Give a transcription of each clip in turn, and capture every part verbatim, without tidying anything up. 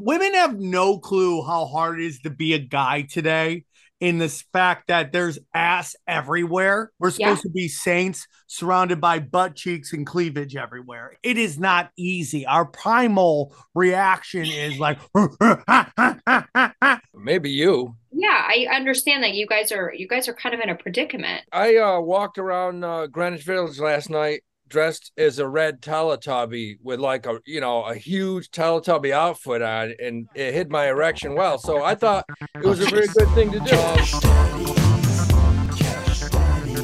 women have no clue how hard it is to be a guy today, in this fact that there's ass everywhere. We're supposed yeah. to be saints surrounded by butt cheeks and cleavage everywhere. It is not easy. Our primal reaction is like, maybe you. Yeah, I understand that you guys are, you guys are kind of in a predicament. I uh, walked around uh, Greenwich Village last night dressed as a red Teletubby with like a, you know, a huge Teletubby outfit on, and it hid my erection well. So I thought it was a very good thing to do. Cash Daddies, Cash Daddies,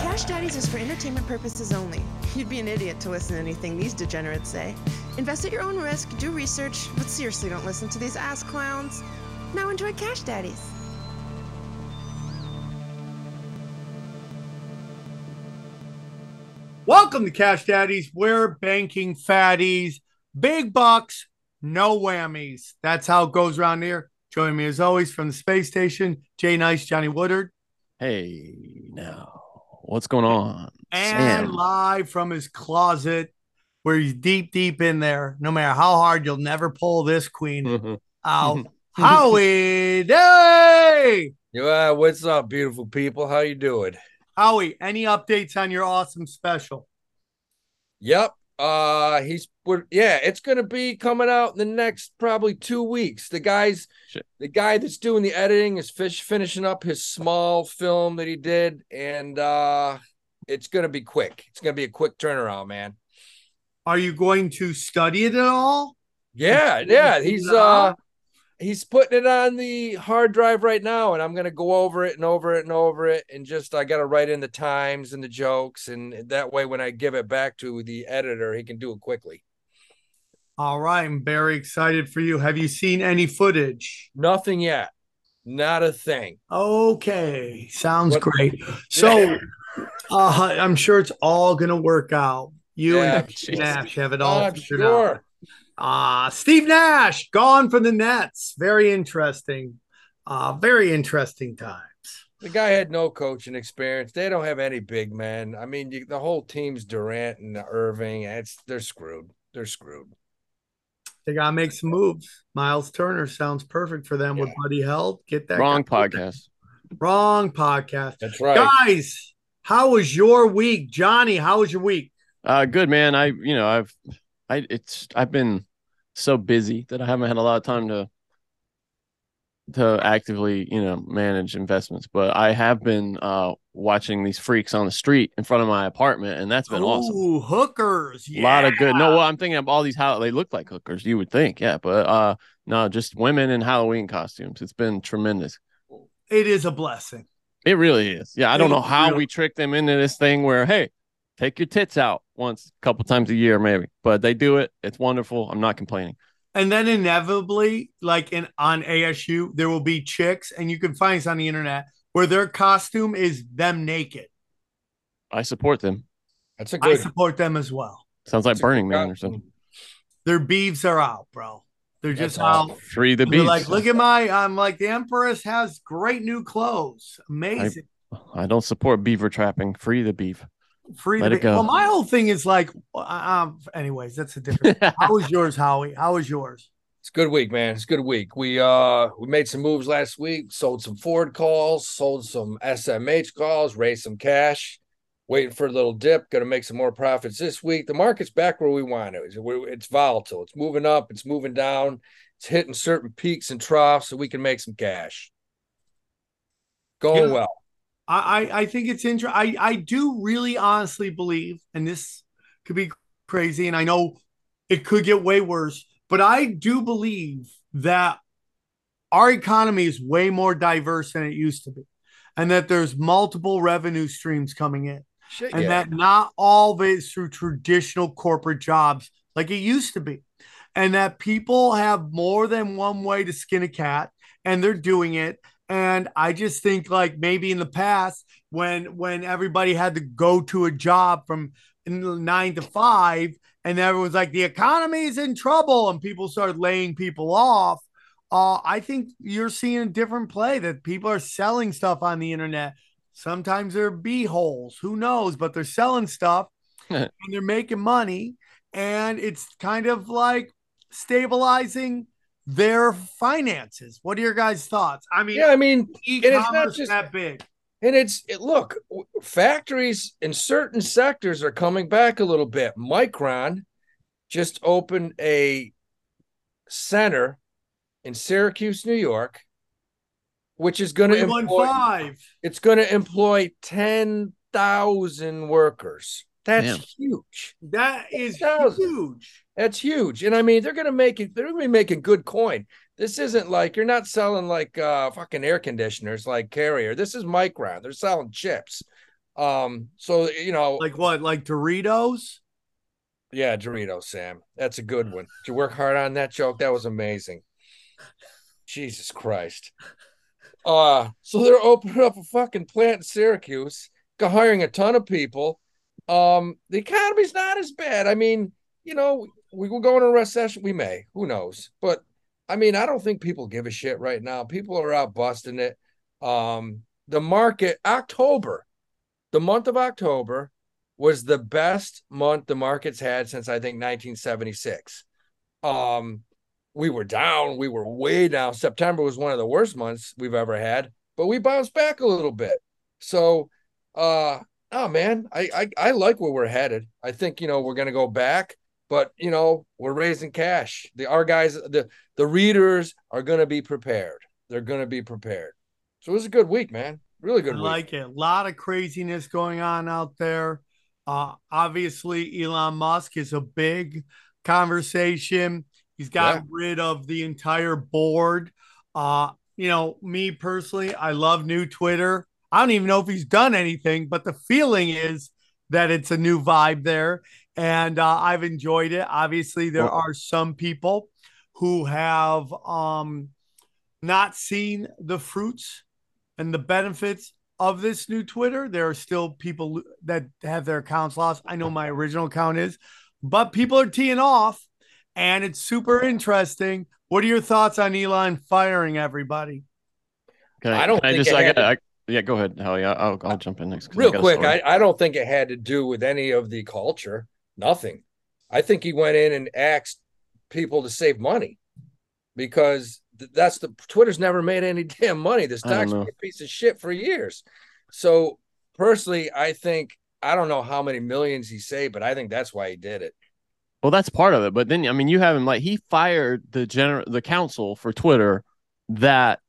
Cash Daddies is for entertainment purposes only. You'd be an idiot to listen to anything these degenerates say. Invest at your own risk, do research, but seriously don't listen to these ass clowns. Now enjoy Cash Daddies. Welcome to Cash Daddies. We're banking fatties. Big bucks, no whammies. That's how it goes around here. Joining me as always from the space station, Jay Nice, Johnny Woodard. Hey, now. What's going on? And Sam, live from his closet, where he's deep, deep in there. No matter how hard, you'll never pull this queen mm-hmm. out. Howie Day! Yeah, what's up, beautiful people? How you doing? Howie, any updates on your awesome special? Yep. Uh, he's yeah, it's gonna be coming out in the next probably two weeks. The guys, Shit. the guy that's doing the editing is fish finishing up his small film that he did, and uh, it's gonna be quick. It's gonna be a quick turnaround, man. Are you going to study it at all? Yeah, yeah. He's uh, he's putting it on the hard drive right now, and I'm gonna go over it and over it and over it, and just I gotta write in the times and the jokes, and that way when I give it back to the editor, he can do it quickly. All right, I'm very excited for you. Have you seen any footage? Nothing yet. Not a thing. Okay, sounds what? great. So uh, I'm sure it's all gonna work out. You yeah, and geez. Nash have it all oh, figured sure. out. Uh, Steve Nash gone from the Nets. Very interesting. Uh, very interesting times. The guy had no coaching experience. They don't have any big men. I mean, you, the whole team's Durant and Irving. It's they're screwed. They're screwed. They gotta make some moves. Miles Turner sounds perfect for them yeah. with Buddy Held. Get that wrong guy. podcast. Wrong podcast. That's right, guys. How was your week, Johnny? How was your week? Uh, good man. I you know I've. I it's I've been so busy that I haven't had a lot of time to to actively, you know, manage investments. But I have been uh, watching these freaks on the street in front of my apartment, and that's been Ooh, awesome. Ooh, hookers. Yeah. A lot of good. No, well, I'm thinking of all these how they look like hookers, you would think. Yeah, but uh, no, just women in Halloween costumes. It's been tremendous. It is a blessing. It really is. Yeah, I it don't know how real. we tricked them into this thing where, hey, take your tits out once, a couple times a year, maybe. But they do it. It's wonderful. I'm not complaining. And then inevitably, like in on A S U, there will be chicks, and you can find this on the internet, where their costume is them naked. I support them. That's a good. I support them as well. Sounds like That's Burning Man or something. Their beeves are out, bro. They're just That's out. Free the beeves. They're like, look at my, I'm like, the Empress has great new clothes. Amazing. I, I don't support beaver trapping. Free the beef. Free to be- well, my whole thing is like, um, anyways, that's a different. How was yours, Howie? How was yours? It's a good week, man. It's a good week. We uh we made some moves last week, sold some Ford calls, sold some S M H calls, raised some cash, waiting for a little dip, gonna make some more profits this week. The market's back where we want it. It's, it's volatile, it's moving up, it's moving down, it's hitting certain peaks and troughs so we can make some cash. Going yeah. well. I, I think it's interesting. I, I do really honestly believe, and this could be crazy, and I know it could get way worse, but I do believe that our economy is way more diverse than it used to be, and that there's multiple revenue streams coming in, Shit, and yeah. that not all of it is through traditional corporate jobs like it used to be, and that people have more than one way to skin a cat, and they're doing it. And I just think like maybe in the past when when everybody had to go to a job from nine to five and everyone's like, the economy is in trouble and people started laying people off. Uh, I think you're seeing a different play that people are selling stuff on the internet. Sometimes they're b-holes, who knows, but they're selling stuff and they're making money, and it's kind of like stabilizing their finances. What are your guys' thoughts? I mean, yeah, I mean, e-commerce, it's not just that big. And it's it, look, factories in certain sectors are coming back a little bit. Micron just opened a center in Syracuse, New York, which is going to employ five. It's going to employ ten thousand workers. That's Damn. huge. That is huge. That's huge. And I mean, they're going to make it. They're going to be making good coin. This isn't like you're not selling like uh, fucking air conditioners like Carrier. This is Micron. They're selling chips. Um, so you know, like what, like Doritos? Yeah, Doritos, Sam. That's a good one. Did you work hard on that joke? That was amazing. Jesus Christ. Uh, so they're opening up a fucking plant in Syracuse, hiring a ton of people. Um, the economy's not as bad. I mean, you know, we will go into a recession. We may, who knows? But I mean, I don't think people give a shit right now. People are out busting it. Um, the market, October, the month of October was the best month the market's had since I think nineteen seventy-six. Um, We were down. We were way down. September was one of the worst months we've ever had, but we bounced back a little bit. So, uh, oh, man, I, I, I like where we're headed. I think, you know, we're going to go back, but, you know, we're raising cash. The Our guys, the, the readers are going to be prepared. They're going to be prepared. So it was a good week, man. Really good I week. I like it. A lot of craziness going on out there. Uh, obviously, Elon Musk is a big conversation. He's got yeah. rid of the entire board. Uh, you know, me personally, I love new Twitter. I don't even know if he's done anything, but the feeling is that it's a new vibe there. And uh, I've enjoyed it. Obviously, there are some people who have um, not seen the fruits and the benefits of this new Twitter. There are still people that have their accounts lost. I know my original account is, but people are teeing off. And it's super interesting. What are your thoughts on Elon firing everybody? Can I, I don't. Can think I just. I got. To, I, yeah, go ahead, Howie. I'll, I'll jump in next. Real I quick, I, I don't think it had to do with any of the culture. Nothing. I think he went in and asked people to save money because that's the Twitter's never made any damn money. This stock's been a piece of shit for years. So personally, I think I don't know how many millions he saved, but I think that's why he did it. Well, that's part of it. But then, I mean, you have him like he fired the general, the counsel for Twitter that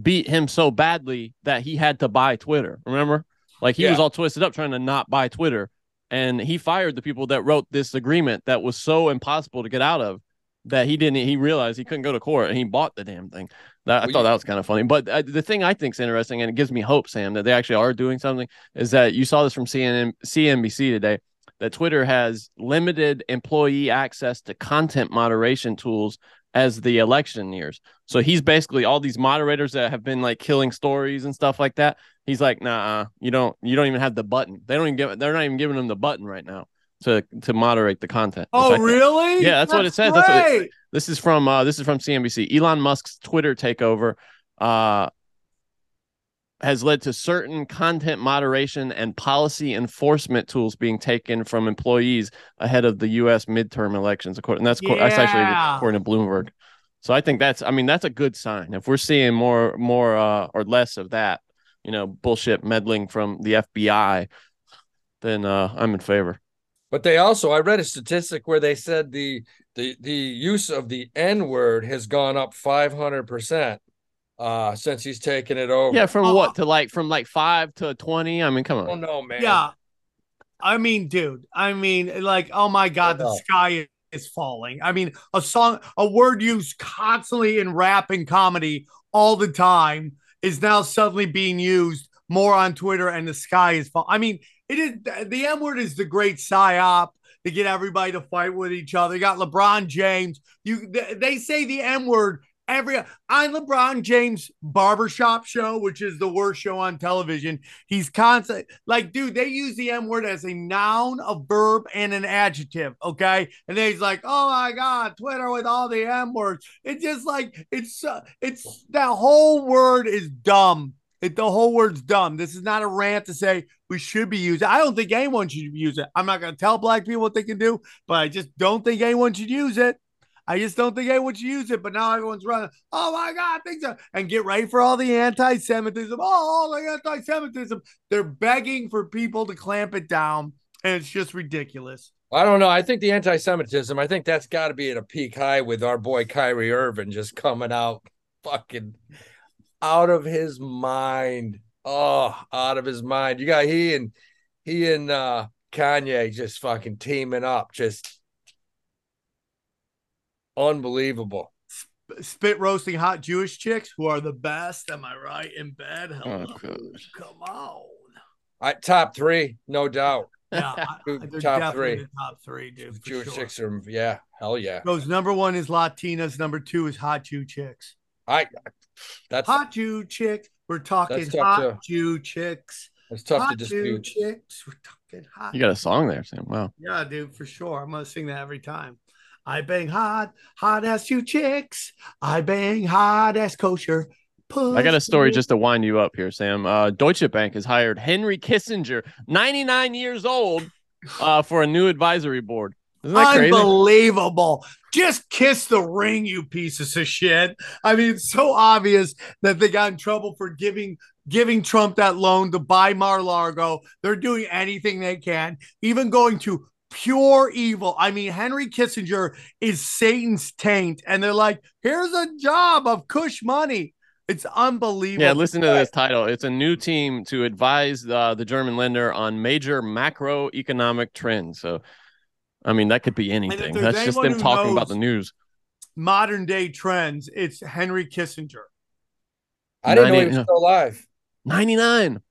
beat him so badly that he had to buy Twitter. Remember, like he yeah. was all twisted up trying to not buy Twitter. And he fired the people that wrote this agreement that was so impossible to get out of that he didn't. He realized he couldn't go to court and he bought the damn thing. That, I well, thought yeah. that was kind of funny. But uh, the thing I think is interesting, and it gives me hope, Sam, that they actually are doing something, is that you saw this from C N B C today. That Twitter has limited employee access to content moderation tools as the election nears. So he's basically all these moderators that have been like killing stories and stuff like that. He's like, nah, you don't, you don't even have the button. They don't even give They're not even giving them the button right now to, to moderate the content. Oh, really? Yeah. That's, that's what it says. That's what it, this is from, uh, this is from C N B C. Elon Musk's Twitter takeover, uh, has led to certain content moderation and policy enforcement tools being taken from employees ahead of the U S midterm elections. According, that's, yeah. that's actually according to Bloomberg. So I think that's, I mean, that's a good sign. If we're seeing more, more uh, or less of that, you know, bullshit meddling from the F B I, then uh, I'm in favor. But they also, I read a statistic where they said the, the, the use of the N word has gone up five hundred percent. Uh, since he's taken it over, yeah, from uh, what to like from like five to twenty. I mean, come on, oh no, man, yeah. I mean, dude, I mean, like, oh my god, the sky is falling. I mean, a song, a word used constantly in rap and comedy all the time is now suddenly being used more on Twitter, and the sky is falling. I mean, it is the M word is the great psyop to get everybody to fight with each other. You got LeBron James. You they say the M word Every on LeBron James' barbershop show, which is the worst show on television, he's constant. Like, dude, they use the M word as a noun, a verb, and an adjective. Okay, and then he's like, "Oh my God, Twitter with all the M words." It's just like it's uh, it's that whole word is dumb. It, the whole word's dumb. This is not a rant to say we should be using. I don't think anyone should use it. I'm not going to tell black people what they can do, but I just don't think anyone should use it. I just don't think anyone should use it, but now everyone's running, oh my God, things are, and get ready for all the anti-Semitism. Oh, all the anti-Semitism. They're begging for people to clamp it down, and it's just ridiculous. I don't know. I think the anti-Semitism, I think that's got to be at a peak high with our boy Kyrie Irving just coming out fucking out of his mind. Oh, out of his mind. You got he and, he and uh, Kanye just fucking teaming up, just unbelievable. Spit roasting hot Jewish chicks who are the best. Am I right? In bed. Hello. Oh, come on. I, top three, no doubt. Yeah, I, top three. The top three, dude. Jewish sure. chicks are, yeah, hell yeah. Those number one is Latinas. Number two is hot Jew chicks. I. That's hot Jew chicks. We're talking hot to, Jew chicks. It's tough hot to dispute. Jew chicks. We're talking hot. You got a song there, Sam? Wow. Yeah, dude, for sure. I'm gonna sing that every time. I bang hot, hot ass you chicks. I bang hot ass kosher. Pussy. I got a story just to wind you up here, Sam. Uh, Deutsche Bank has hired Henry Kissinger, ninety-nine years old, uh, for a new advisory board. Isn't that crazy? Unbelievable. Just kiss the ring, you pieces of shit. I mean, it's so obvious that they got in trouble for giving giving Trump that loan to buy Mar-a-Lago. They're doing anything they can, even going to pure evil. I mean, Henry Kissinger is Satan's taint, and they're like, here's a job of cush money. It's unbelievable. Yeah, listen to this title. It's a new team to advise uh, the German lender on major macroeconomic trends. So, I mean, that could be anything. That's just them talking about the news. Modern day trends. It's Henry Kissinger. I didn't know he was still alive. ninety-nine.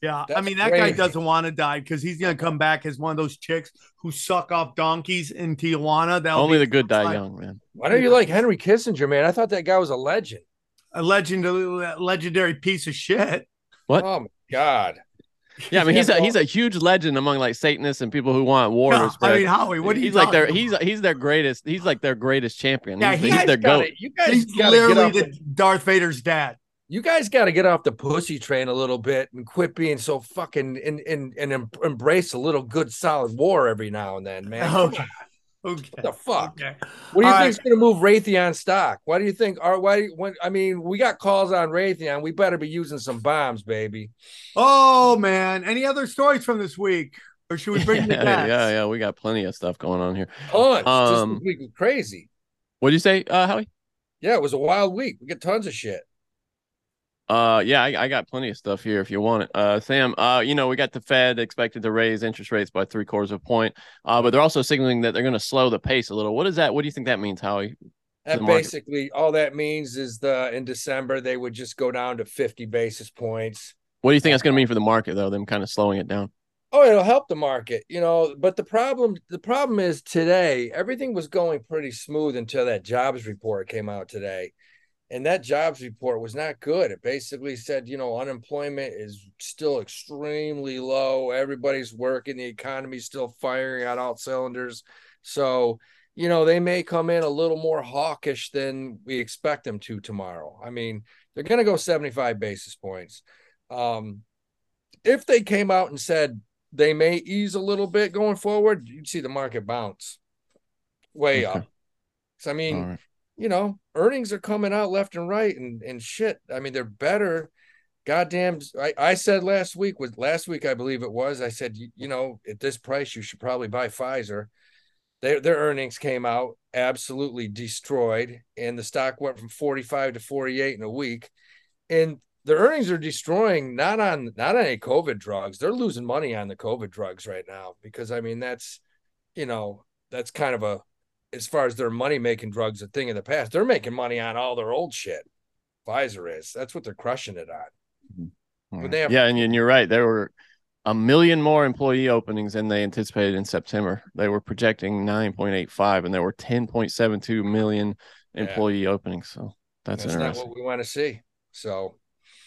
Yeah, that's I mean, that crazy. Guy doesn't want to die because he's going to come back as one of those chicks who suck off donkeys in Tijuana. That'll Only the good die life. Young, man. Why don't you like Henry Kissinger, man? I thought that guy was a legend. A legend, legendary piece of shit. What? Oh, my God. Yeah, I mean, he's a, he's a huge legend among, like, Satanists and people who want war. Yeah, I mean, Howie, what do you He's like their he's he's their greatest. He's like their greatest champion. Yeah, he's, he's their gotta, goat. You guys he's literally the, the Darth Vader's dad. You guys got to get off the pussy train a little bit and quit being so fucking and and and embrace a little good solid war every now and then, man. Okay. Okay. What the fuck? Okay. What do you think's going to move Raytheon stock? Why do you think? Or why? When I mean, we got calls on Raytheon. We better be using some bombs, baby. Oh man! Any other stories from this week, or should we bring you back? Yeah, yeah, we got plenty of stuff going on here. Oh, it's um, just this week was crazy. What did you say, uh, Howie? Yeah, it was a wild week. We got tons of shit. Uh, yeah, I, I got plenty of stuff here if you want it. Uh, Sam, uh, you know, we got the Fed expected to raise interest rates by three quarters of a point, uh, but they're also signaling that they're going to slow the pace a little. What is that? What do you think that means, Howie? That basically all that means is the in December they would just go down to fifty basis points. What do you think that's going to mean for the market, though? Them kind of slowing it down. Oh, it'll help the market, you know. But the problem, the problem is today everything was going pretty smooth until that jobs report came out today. And that jobs report was not good. It basically said, you know, unemployment is still extremely low. Everybody's working. The economy's still firing on all cylinders. So, you know, they may come in a little more hawkish than we expect them to tomorrow. I mean, they're going to go seventy-five basis points. Um, if they came out and said they may ease a little bit going forward, you'd see the market bounce way okay. up. So, I mean, right. you know, earnings are coming out left and right and, and shit. I mean, they're better. Goddamn. I, I said last week was last week, I believe it was, I said, you, you know, at this price, you should probably buy Pfizer. Their, their earnings came out absolutely destroyed. And the stock went from forty-five to forty-eight in a week. And the earnings are destroying, not on, not on any COVID drugs. They're losing money on the COVID drugs right now, because I mean, that's, you know, that's kind of a, as far as their money making drugs, a thing in the past. They're making money on all their old shit. Pfizer is. That's what they're crushing it on. Mm-hmm. They have- yeah, and you're right. There were a million more employee openings than they anticipated in September. They were projecting nine point eight five, and there were ten point seven two million employee yeah. openings. So that's, that's interesting. Not what we want to see. So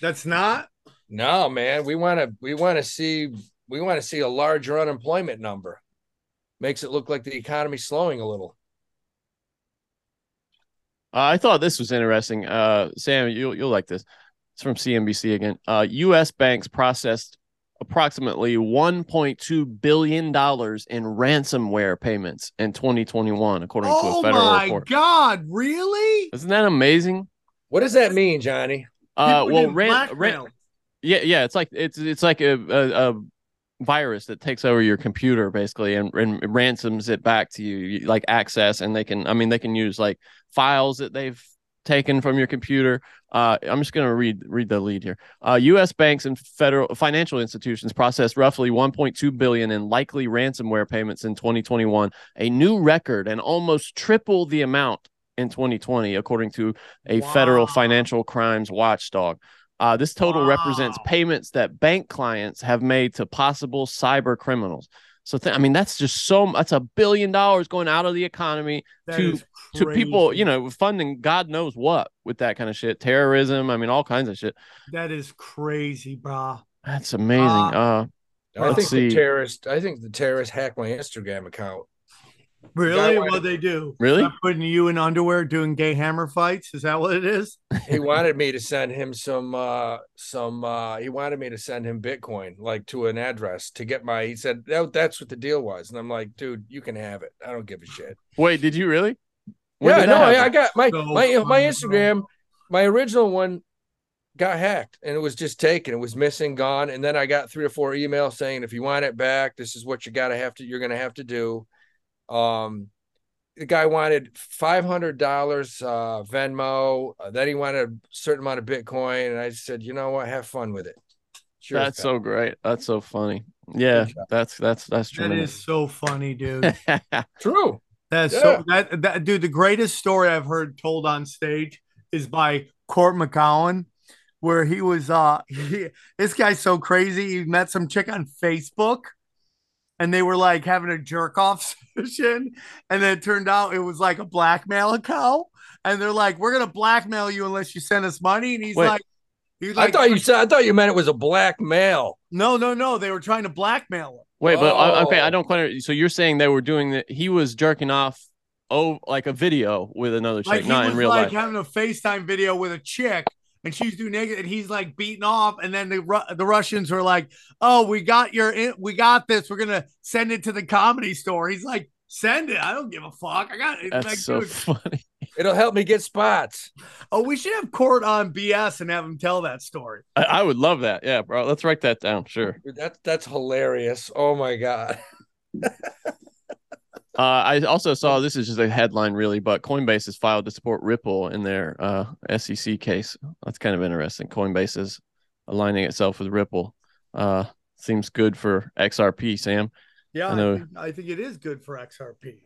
that's not. No, man, we want to we want to see we want to see a larger unemployment number. Makes it look like the economy's slowing a little. Uh, I thought this was interesting. Uh, Sam, you'll you'll like this. It's from C N B C again. Uh, U S banks processed approximately one point two billion dollars in ransomware payments in twenty twenty-one, according oh to a federal report. Oh my God! Really? Isn't that amazing? What does that mean, Johnny? Uh, well, ran, ran yeah, yeah. It's like it's it's like a, a, a virus that takes over your computer basically and, and ransoms it back to you, like access, and they can. I mean, they can use like files that they've taken from your computer. Uh, I'm just going to read read the lead here. Uh, U S banks and federal financial institutions processed roughly one point two billion dollars in likely ransomware payments in twenty twenty-one, a new record and almost triple the amount in twenty twenty, according to a wow. federal financial crimes watchdog. Uh, this total wow. represents payments that bank clients have made to possible cyber criminals. So, th- I mean, that's just so that's a billion dollars going out of the economy that to to people, you know, funding God knows what with that kind of shit. Terrorism. I mean, all kinds of shit. That is crazy, brah. That's amazing. Uh, uh, I think see. the terrorist I think the terrorist hacked my Instagram account. Really? Well, they do. Really? I'm putting you in underwear doing gay hammer fights. Is that what it is? He wanted me to send him some, uh, some, uh, he wanted me to send him Bitcoin, like to an address to get my, he said, that, that's what the deal was. And I'm like, dude, you can have it. I don't give a shit. Wait, did you really? When yeah, no, I, I got my, so my, my, my Instagram, my original one got hacked and it was just taken. It was missing, gone. And then I got three or four emails saying, if you want it back, this is what you got to have to, you're going to have to do. Um, the guy wanted five hundred dollars uh, Venmo. Uh, then he wanted a certain amount of Bitcoin, and I said, "You know what? Have fun with it." Sure that's so great. That's so funny. Yeah, that's that's that's true. That is so funny, dude. True. That's yeah. so that that dude. The greatest story I've heard told on stage is by Court McGowan, where he was. Uh, he, this guy's so crazy. He met some chick on Facebook. And they were like having a jerk off session. And then it turned out it was like a blackmail account. And they're like, we're going to blackmail you unless you send us money. And he's Wait, like, he's I like, thought you said, I thought you meant it was a blackmail. No, no, no. They were trying to blackmail him. Wait, but oh. okay. I don't quite. So you're saying they were doing that. He was jerking off. Oh, like a video with another chick. Like not in real like life. Like having a FaceTime video with a chick. And she's doing naked, and he's like beating off. And then the Ru- the Russians are like, "Oh, we got your, in- we got this. We're gonna send it to the comedy store." He's like, "Send it. I don't give a fuck. I got it." That's like, so dude, funny. It'll help me get spots. Oh, we should have Court on B S and have him tell that story. I, I would love that. Yeah, bro. Let's write that down. Sure. Dude, that's that's hilarious. Oh my God. Uh, I also saw this is just a headline, really, but Coinbase has filed to support Ripple in their uh, S E C case. That's kind of interesting. Coinbase is aligning itself with Ripple. Uh, seems good for X R P, Sam. Yeah, I, know. I, think, I think it is good for X R P.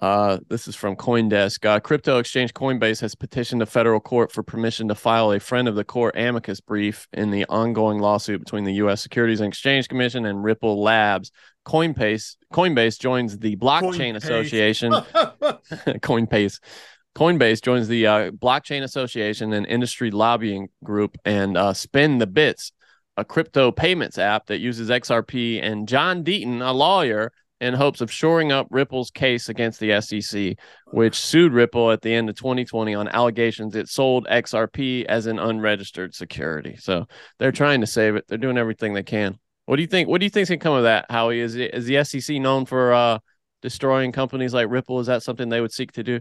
Uh, this is from CoinDesk. Uh, crypto exchange Coinbase has petitioned the federal court for permission to file a friend of the court amicus brief in the ongoing lawsuit between the U S Securities and Exchange Commission and Ripple Labs. Coinbase Coinbase joins the Blockchain Coinbase. Association. Coinbase. Coinbase joins the uh, Blockchain Association, an industry lobbying group, and uh, Spin the Bits, a crypto payments app that uses X R P, and John Deaton, a lawyer, in hopes of shoring up Ripple's case against the S E C, which sued Ripple at the end of twenty twenty on allegations it sold X R P as an unregistered security. So they're trying to save it. They're doing everything they can. What do you think? What do you think's gonna come of that, Howie? Is it, is the S E C known for uh, destroying companies like Ripple? Is that something they would seek to do?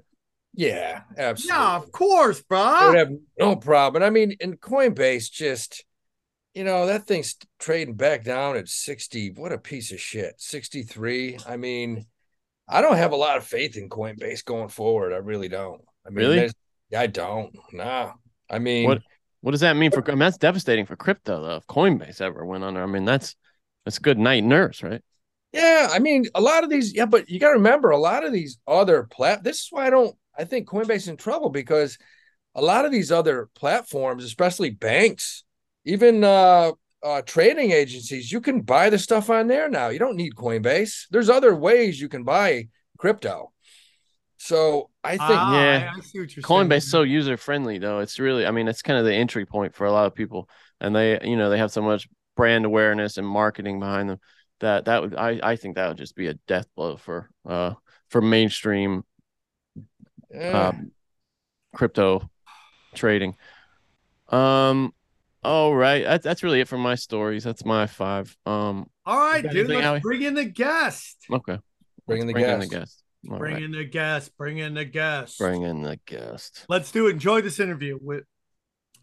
Yeah, absolutely. Yeah, of course, bro. They would have no problem. I mean, in Coinbase, just. You know, that thing's trading back down at sixty. What a piece of shit. sixty-three. I mean, I don't have a lot of faith in Coinbase going forward. I really don't. I mean, really? I don't. Nah. I mean. What What does that mean for? I mean, that's devastating for crypto, though, if Coinbase ever went under. I mean, that's that's good night nerves, right? Yeah. I mean, a lot of these. Yeah, but you got to remember, a lot of these other plat. This is why I don't. I think Coinbase is in trouble because a lot of these other platforms, especially banks, Even uh, uh, trading agencies, you can buy the stuff on there now. You don't need Coinbase. There's other ways you can buy crypto. So I think ah, yeah. I, I see what you're Coinbase saying. Is so user friendly though. It's really, I mean, it's kind of the entry point for a lot of people, and they, you know, they have so much brand awareness and marketing behind them that that would, I, I think that would just be a death blow for uh for mainstream yeah. um, crypto trading. Um. All right, that, that's really it for my stories. That's my five. Um. All right, dude. Let's Howie? bring in the guest. Okay. Bring in the bring guest. In the guest. All bring right. in the guest. Bring in the guest. Bring in the guest. Let's do it. Enjoy this interview with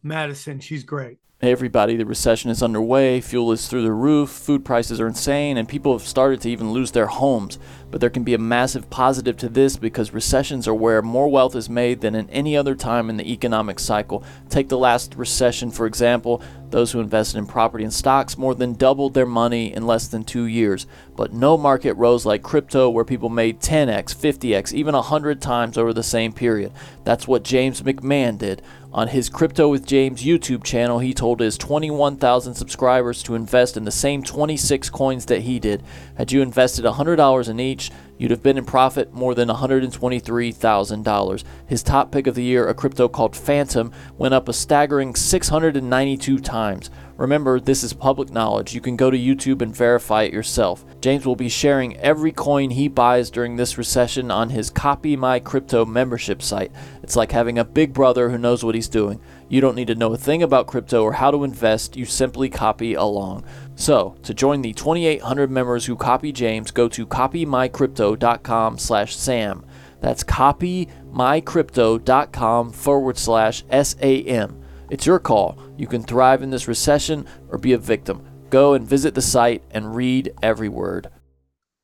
Madison. She's great. Hey, everybody. The recession is underway. Fuel is through the roof. Food prices are insane. And people have started to even lose their homes. But there can be a massive positive to this because recessions are where more wealth is made than in any other time in the economic cycle. Take the last recession, for example. Those who invested in property and stocks more than doubled their money in less than two years. But no market rose like crypto, where people made ten x, fifty x, even one hundred times over the same period. That's what James McMahon did. On his Crypto with James YouTube channel, he told his twenty-one thousand subscribers to invest in the same twenty-six coins that he did. Had you invested one hundred dollars in each, you'd have been in profit more than one hundred twenty-three thousand dollars. His top pick of the year, a crypto called Phantom, went up a staggering six hundred ninety-two times. Remember, this is public knowledge. You can go to YouTube and verify it yourself. James will be sharing every coin he buys during this recession on his Copy My Crypto membership site. It's like having a big brother who knows what he's doing. You don't need to know a thing about crypto or how to invest, you simply copy along. So, to join the twenty-eight hundred members who copy James, go to copymycrypto.com slash Sam. That's copymycrypto.com forward slash S A M. It's your call. You can thrive in this recession or be a victim. Go and visit the site and read every word.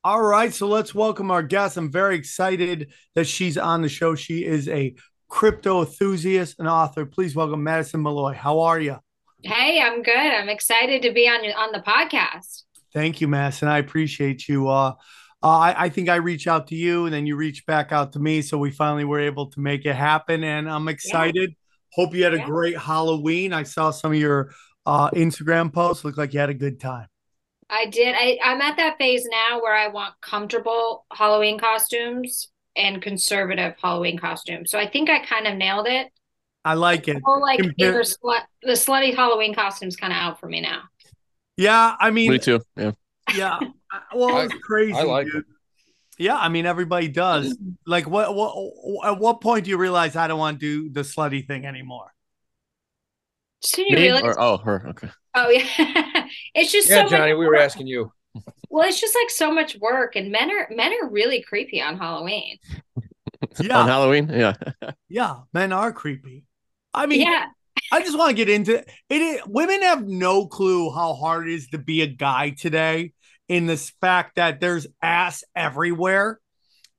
All right, so let's welcome our guest. I'm very excited that she's on the show. She is a crypto enthusiast and author. Please welcome Madison Malloy. How are you? Hey, I'm good. I'm excited to be on on the podcast. Thank you, Madison. I appreciate you. Uh, uh, I, I think I reached out to you and then you reached back out to me. So we finally were able to make it happen. And I'm excited. Yeah. Hope you had a yeah. great Halloween. I saw some of your uh, Instagram posts. Looked like you had a good time. I did. I, I'm at that phase now where I want comfortable Halloween costumes and conservative Halloween costume. So I think I kind of nailed it. I like it. The whole, like, Compar- slut, the slutty Halloween costume's kind of out for me now. Yeah, I mean. Me too, yeah. Yeah, well, it's crazy, I like dude. It. Yeah, I mean, everybody does. Like, what, what? At what point do you realize I don't want to do the slutty thing anymore? So you realize- or, oh, her, okay. Oh, yeah. It's just yeah, so Johnny, much- we were asking you. Well, it's just like so much work, and men are men are really creepy on Halloween. Yeah, on Halloween, yeah, yeah, men are creepy. I mean, yeah. I just want to get into it. It. Women have no clue how hard it is to be a guy today, in this fact that there's ass everywhere,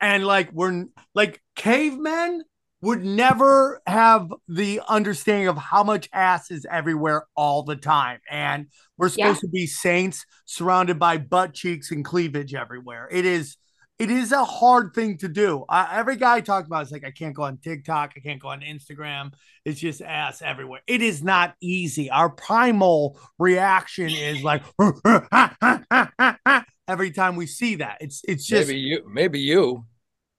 and like we're like cavemen would never have the understanding of how much ass is everywhere all the time. And we're supposed yeah. to be saints surrounded by butt cheeks and cleavage everywhere. It is, it is a hard thing to do. I, every guy I talk about is like, I can't go on TikTok. I can't go on Instagram. It's just ass everywhere. It is not easy. Our primal reaction is like, every time we see that, it's, it's just maybe you, maybe you.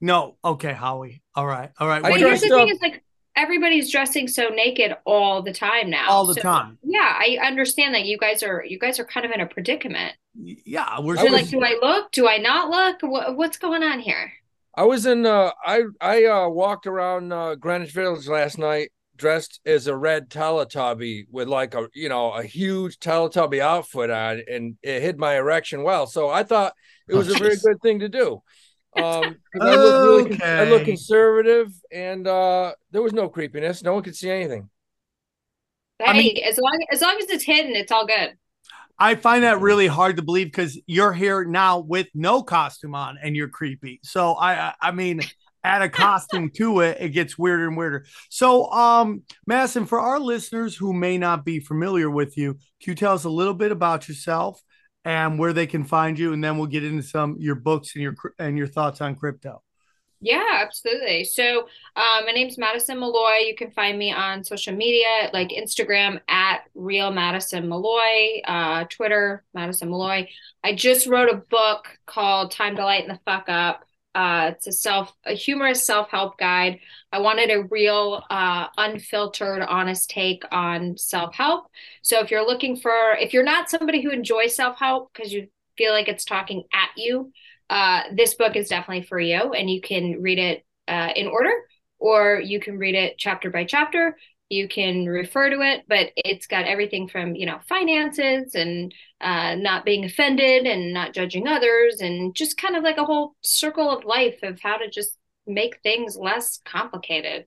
No. Okay, Howie. All right. All right. Well, here's the thing is like everybody's dressing so naked all the time now. All the so, time. Yeah. I understand that you guys are you guys are kind of in a predicament. Yeah. We're like, was, do I look? Do I not look? What, what's going on here? I was in uh I I uh, walked around uh, Greenwich Village last night dressed as a red Teletubby with like a you know a huge Teletubby outfit on, and it hid my erection well. So I thought it was oh, a very geez. good thing to do. um I look, really, okay. I look conservative, and uh there was no creepiness. No one could see anything. Hey, I mean, as long as long as it's hidden, it's all good. I find that really hard to believe because you're here now with no costume on and you're creepy. So I I, I mean add a costume to it, it gets weirder and weirder. So um Madison, for our listeners who may not be familiar with you, can you tell us a little bit about yourself and where they can find you, and then we'll get into some your books and your and your thoughts on crypto. Yeah, absolutely. So um, my name's Madison Malloy. You can find me on social media, like Instagram at Real Madison Malloy, uh, Twitter Madison Malloy. I just wrote a book called Time to Lighten the Fuck Up. uh, it's a self, a humorous self-help guide. I wanted a real, uh, unfiltered, honest take on self-help. So if you're looking for, if you're not somebody who enjoys self-help because you feel like it's talking at you, uh, this book is definitely for you, and you can read it uh, in order, or you can read it chapter by chapter. You can refer to it, but it's got everything from, you know, finances and uh, not being offended and not judging others, and just kind of like a whole circle of life of how to just make things less complicated.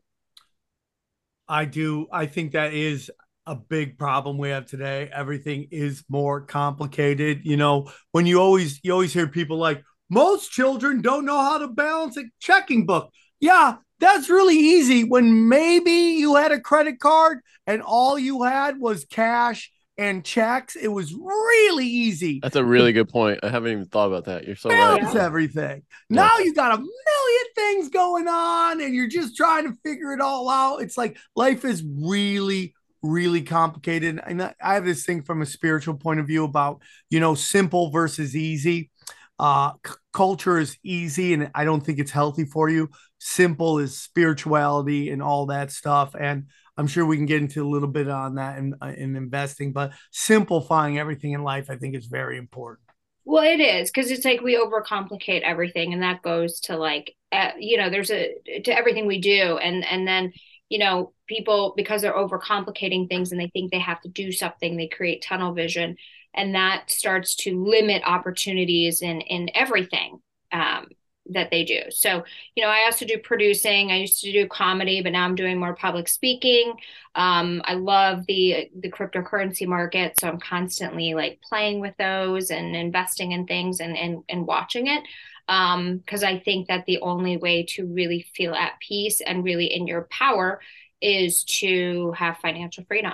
I do. I think that is a big problem we have today. Everything is more complicated. You know, when you always, you always hear people like, most children don't know how to balance a checking book. Yeah. That's really easy when maybe you had a credit card and all you had was cash and checks. It was really easy. That's a really good point. I haven't even thought about that. You're so right. It's everything. Yeah. Now you got a million things going on and you're just trying to figure it all out. It's like life is really, really complicated. And I have this thing from a spiritual point of view about, you know, simple versus easy. Uh, c- culture is easy, and I don't think it's healthy for you. Simple is spirituality and all that stuff, and I'm sure we can get into a little bit on that in, in investing, but simplifying everything in life, I think, is very important. Well, it is, because it's like we overcomplicate everything, and that goes to like, uh, you know, there's a to everything we do, and and then, you know, people, because they're overcomplicating things and they think they have to do something, they create tunnel vision. And that starts to limit opportunities in, in everything um, that they do. So, you know, I also do producing. I used to do comedy, but now I'm doing more public speaking. Um, I love the the cryptocurrency market. So I'm constantly like playing with those and investing in things and, and, and watching it. Um, because I think that the only way to really feel at peace and really in your power is to have financial freedom.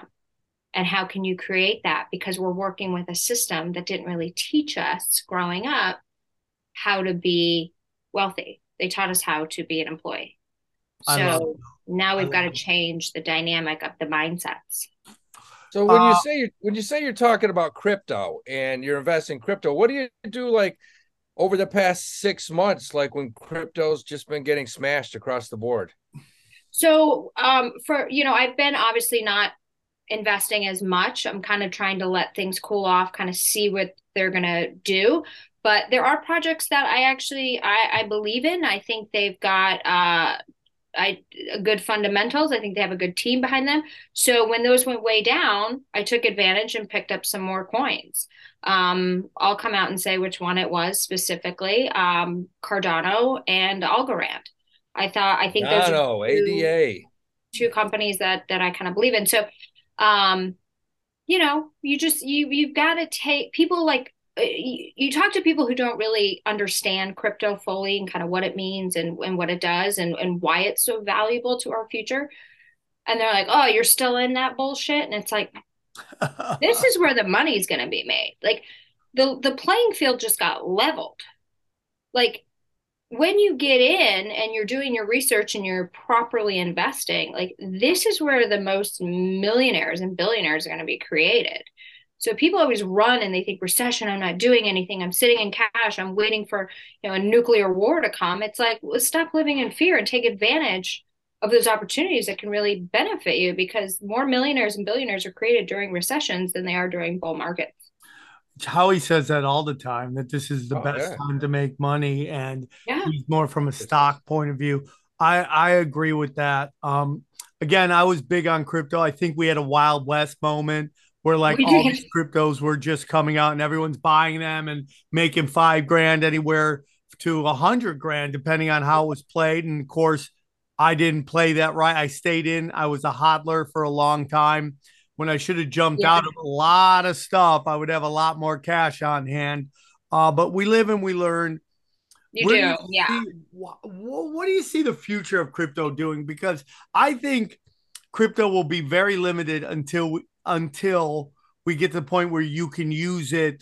And how can you create that? Because we're working with a system that didn't really teach us growing up how to be wealthy. They taught us how to be an employee. So now we've got to change the dynamic of the mindsets. So when uh, you say you're, when you say you're talking about crypto and you're investing in crypto, what do you do like over the past six months, like when crypto's just been getting smashed across the board? So um, for you know, I've been obviously not investing as much. I'm kind of trying to let things cool off, kind of see what they're going to do. But there are projects that I actually, I, I believe in. I think they've got uh, I, good fundamentals. I think they have a good team behind them. So when those went way down, I took advantage and picked up some more coins. Um, I'll come out and say which one it was specifically, um, Cardano and Algorand. I thought, I think those are two, A D A. two companies that, that I kind of believe in. So Um, you know, you just, you, you've got to take people like you, you talk to people who don't really understand crypto fully and kind of what it means and, and what it does and, and why it's so valuable to our future. And they're like, oh, you're still in that bullshit. And it's like, this is where the money's going to be made. Like the, the playing field just got leveled. Like when you get in and you're doing your research and you're properly investing, like this is where the most millionaires and billionaires are going to be created. So people always run and they think recession, I'm not doing anything. I'm sitting in cash. I'm waiting for, you know, a nuclear war to come. It's like, well, stop living in fear and take advantage of those opportunities that can really benefit you, because more millionaires and billionaires are created during recessions than they are during bull markets. Howie says that all the time, that this is the oh, best yeah. time to make money, and yeah. he's more from a stock point of view. I, I agree with that. Um, again, I was big on crypto. I think we had a Wild West moment where like all these cryptos were just coming out and everyone's buying them and making five grand anywhere to a hundred grand, depending on how it was played. And of course, I didn't play that right. I stayed in. I was a hodler for a long time. When I should have jumped yeah. out of a lot of stuff, I would have a lot more cash on hand. Uh, but we live and we learn. You Where do, do you yeah. See, wh- what do you see the future of crypto doing? Because I think crypto will be very limited until we, until we get to the point where you can use it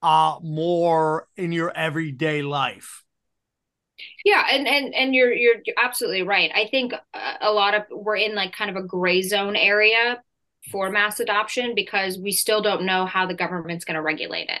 uh, more in your everyday life. Yeah, and and and you're you're absolutely right. I think a lot of we're in like kind of a gray zone area for mass adoption, because we still don't know how the government's going to regulate it.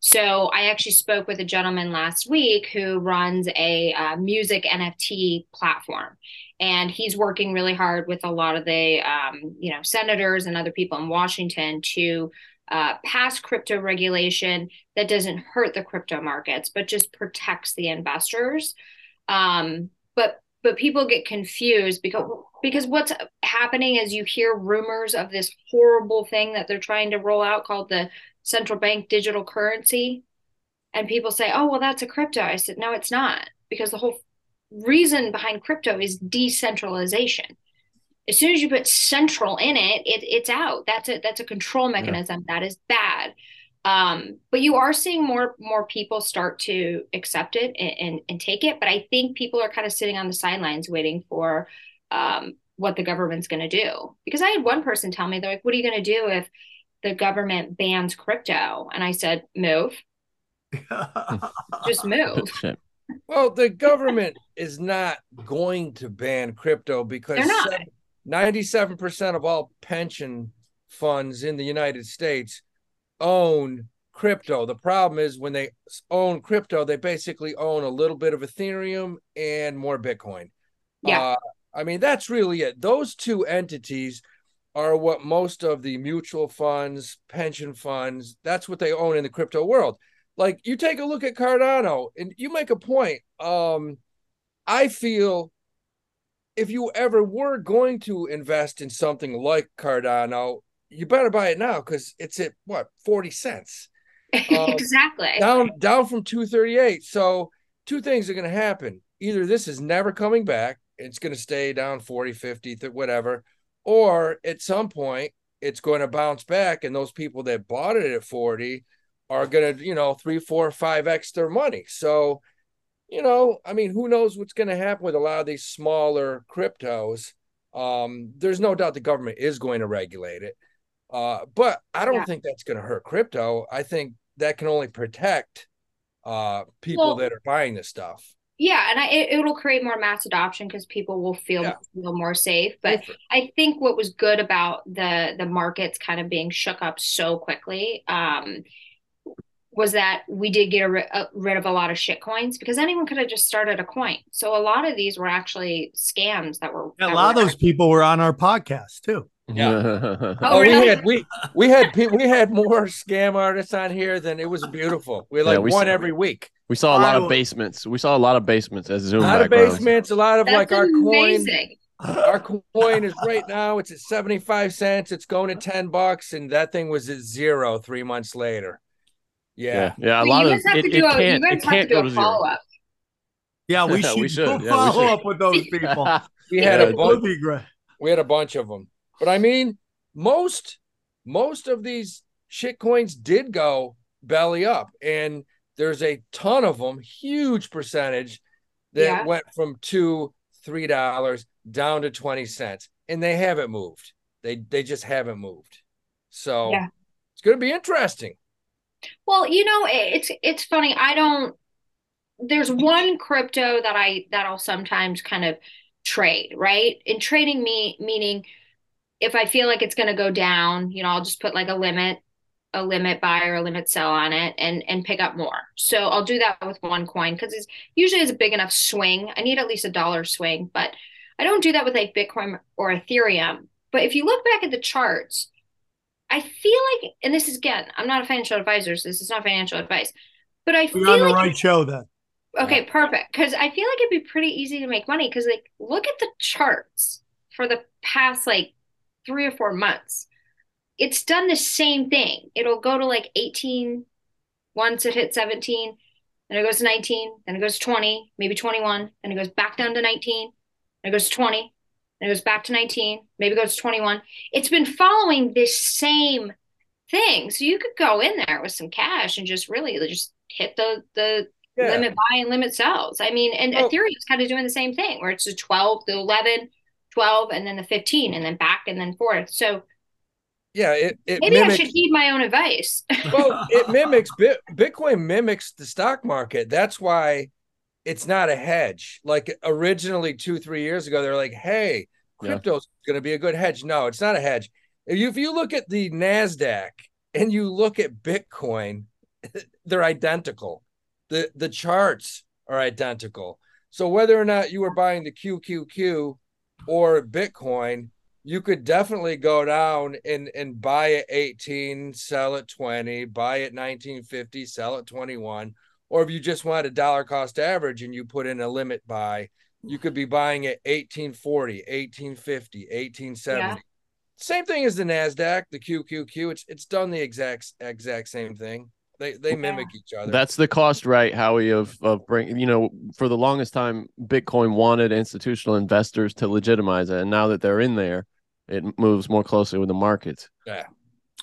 So I actually spoke with a gentleman last week who runs a uh, music N F T platform, and he's working really hard with a lot of the, um, you know, senators and other people in Washington to uh, pass crypto regulation that doesn't hurt the crypto markets, but just protects the investors. Um, but but people get confused because because what's happening is you hear rumors of this horrible thing that they're trying to roll out called the central bank digital currency. And people say, oh, well, that's a crypto. I said, no, it's not, because the whole reason behind crypto is decentralization. As soon as you put central in it, it it's out. That's a, that's a control mechanism. Yeah. That is bad. Um, but you are seeing more more people start to accept it and, and, and take it. But I think people are kind of sitting on the sidelines waiting for um, what the government's going to do. Because I had one person tell me, they're like, what are you going to do if the government bans crypto? And I said, move. Just move. Well, the government is not going to ban crypto because ninety-seven percent of all pension funds in the United States own crypto. The problem is when they own crypto, they basically own a little bit of Ethereum and more Bitcoin. Yeah. Uh, I mean, that's really it. Those two entities are what most of the mutual funds, pension funds, that's what they own in the crypto world. Like, you take a look at Cardano and you make a point. Um, I feel if you ever were going to invest in something like Cardano, you better buy it now because it's at, what, forty cents? Um, exactly. Down down from two thirty-eight. So two things are going to happen. Either this is never coming back, it's going to stay down forty, fifty, whatever, or at some point it's going to bounce back and those people that bought it at forty are going to, you know, three, four, five X their money. So, you know, I mean, who knows what's going to happen with a lot of these smaller cryptos. Um, there's no doubt the government is going to regulate it. Uh, but I don't yeah. think that's going to hurt crypto. I think that can only protect uh, people well, that are buying this stuff. Yeah, and I, it, it'll create more mass adoption because people will feel, yeah. feel more safe. But Perfect. I think what was good about the the markets kind of being shook up so quickly um, was that we did get a, a, rid of a lot of shit coins, because anyone could have just started a coin. So a lot of these were actually scams that were. Yeah, that a lot were of those people were on our podcast too. Yeah. Oh, really? we had we we had we had more scam artists on here than it was beautiful. We had like yeah, we one saw, every week. We saw a lot of basements. We saw a lot of basements as Zoom. A lot backgrounds. of basements. A lot of That's like our amazing. coin. Our coin is right now. It's at seventy-five cents. It's going to ten bucks, and that thing was at zero three months later. Yeah, yeah. yeah a lot of it, it can't. It can't go to zero. Yeah, we should, we should. Yeah, follow we should. up with those people. we had yeah, a bunch. We had a bunch of them. But I mean, most most of these shit coins did go belly up, and there's a ton of them, huge percentage that yeah. went from two, three dollars down to twenty cents, and they haven't moved. They they just haven't moved. So yeah. it's going to be interesting. Well, you know, it's it's funny. I don't. There's one crypto that I that I'll sometimes kind of trade, right? And trading me meaning, if I feel like it's going to go down, you know, I'll just put like a limit, a limit buy or a limit sell on it and, and pick up more. So I'll do that with one coin because it's usually it's a big enough swing. I need at least a dollar swing, but I don't do that with like Bitcoin or Ethereum. But if you look back at the charts, I feel like, and this is, again, I'm not a financial advisor, so this is not financial advice, but I You're feel on the like right it, show then. Okay, perfect. Because I feel like it'd be pretty easy to make money because like, look at the charts for the past like three or four months. It's done the same thing. It'll go to like eighteen. Once it hits seventeen, then it goes to nineteen, then it goes to twenty, maybe twenty-one, then it goes back down to nineteen, then it goes to twenty, then it goes back to nineteen, maybe it goes to twenty-one. It's been following this same thing. So you could go in there with some cash and just really just hit the the yeah. limit buy and limit sells. I mean, and oh. Ethereum's kind of doing the same thing where it's the twelve, the eleven, twelve, and then the fifteen, and then back, and then forth. So yeah, it, it maybe mimics, I should heed my own advice. Well, it mimics Bitcoin mimics the stock market. That's why it's not a hedge. Like originally two, three years ago, they're like, hey, crypto's yeah. going to be a good hedge. No, it's not a hedge. If you, if you look at the NASDAQ and you look at Bitcoin, they're identical. The, the charts are identical. So whether or not you were buying the Q Q Q or Bitcoin, you could definitely go down and, and buy at eighteen, sell at twenty, buy at nineteen fifty, sell at twenty-one. Or if you just want a dollar cost average and you put in a limit buy, you could be buying at eighteen forty, eighteen fifty, eighteen seventy. Yeah. Same thing as the NASDAQ, the Q Q Q. It's it's done the exact exact same thing. They they mimic yeah. each other. That's the cost, right, Howie, of of bring, you know, for the longest time, Bitcoin wanted institutional investors to legitimize it. And now that they're in there, it moves more closely with the markets. Yeah.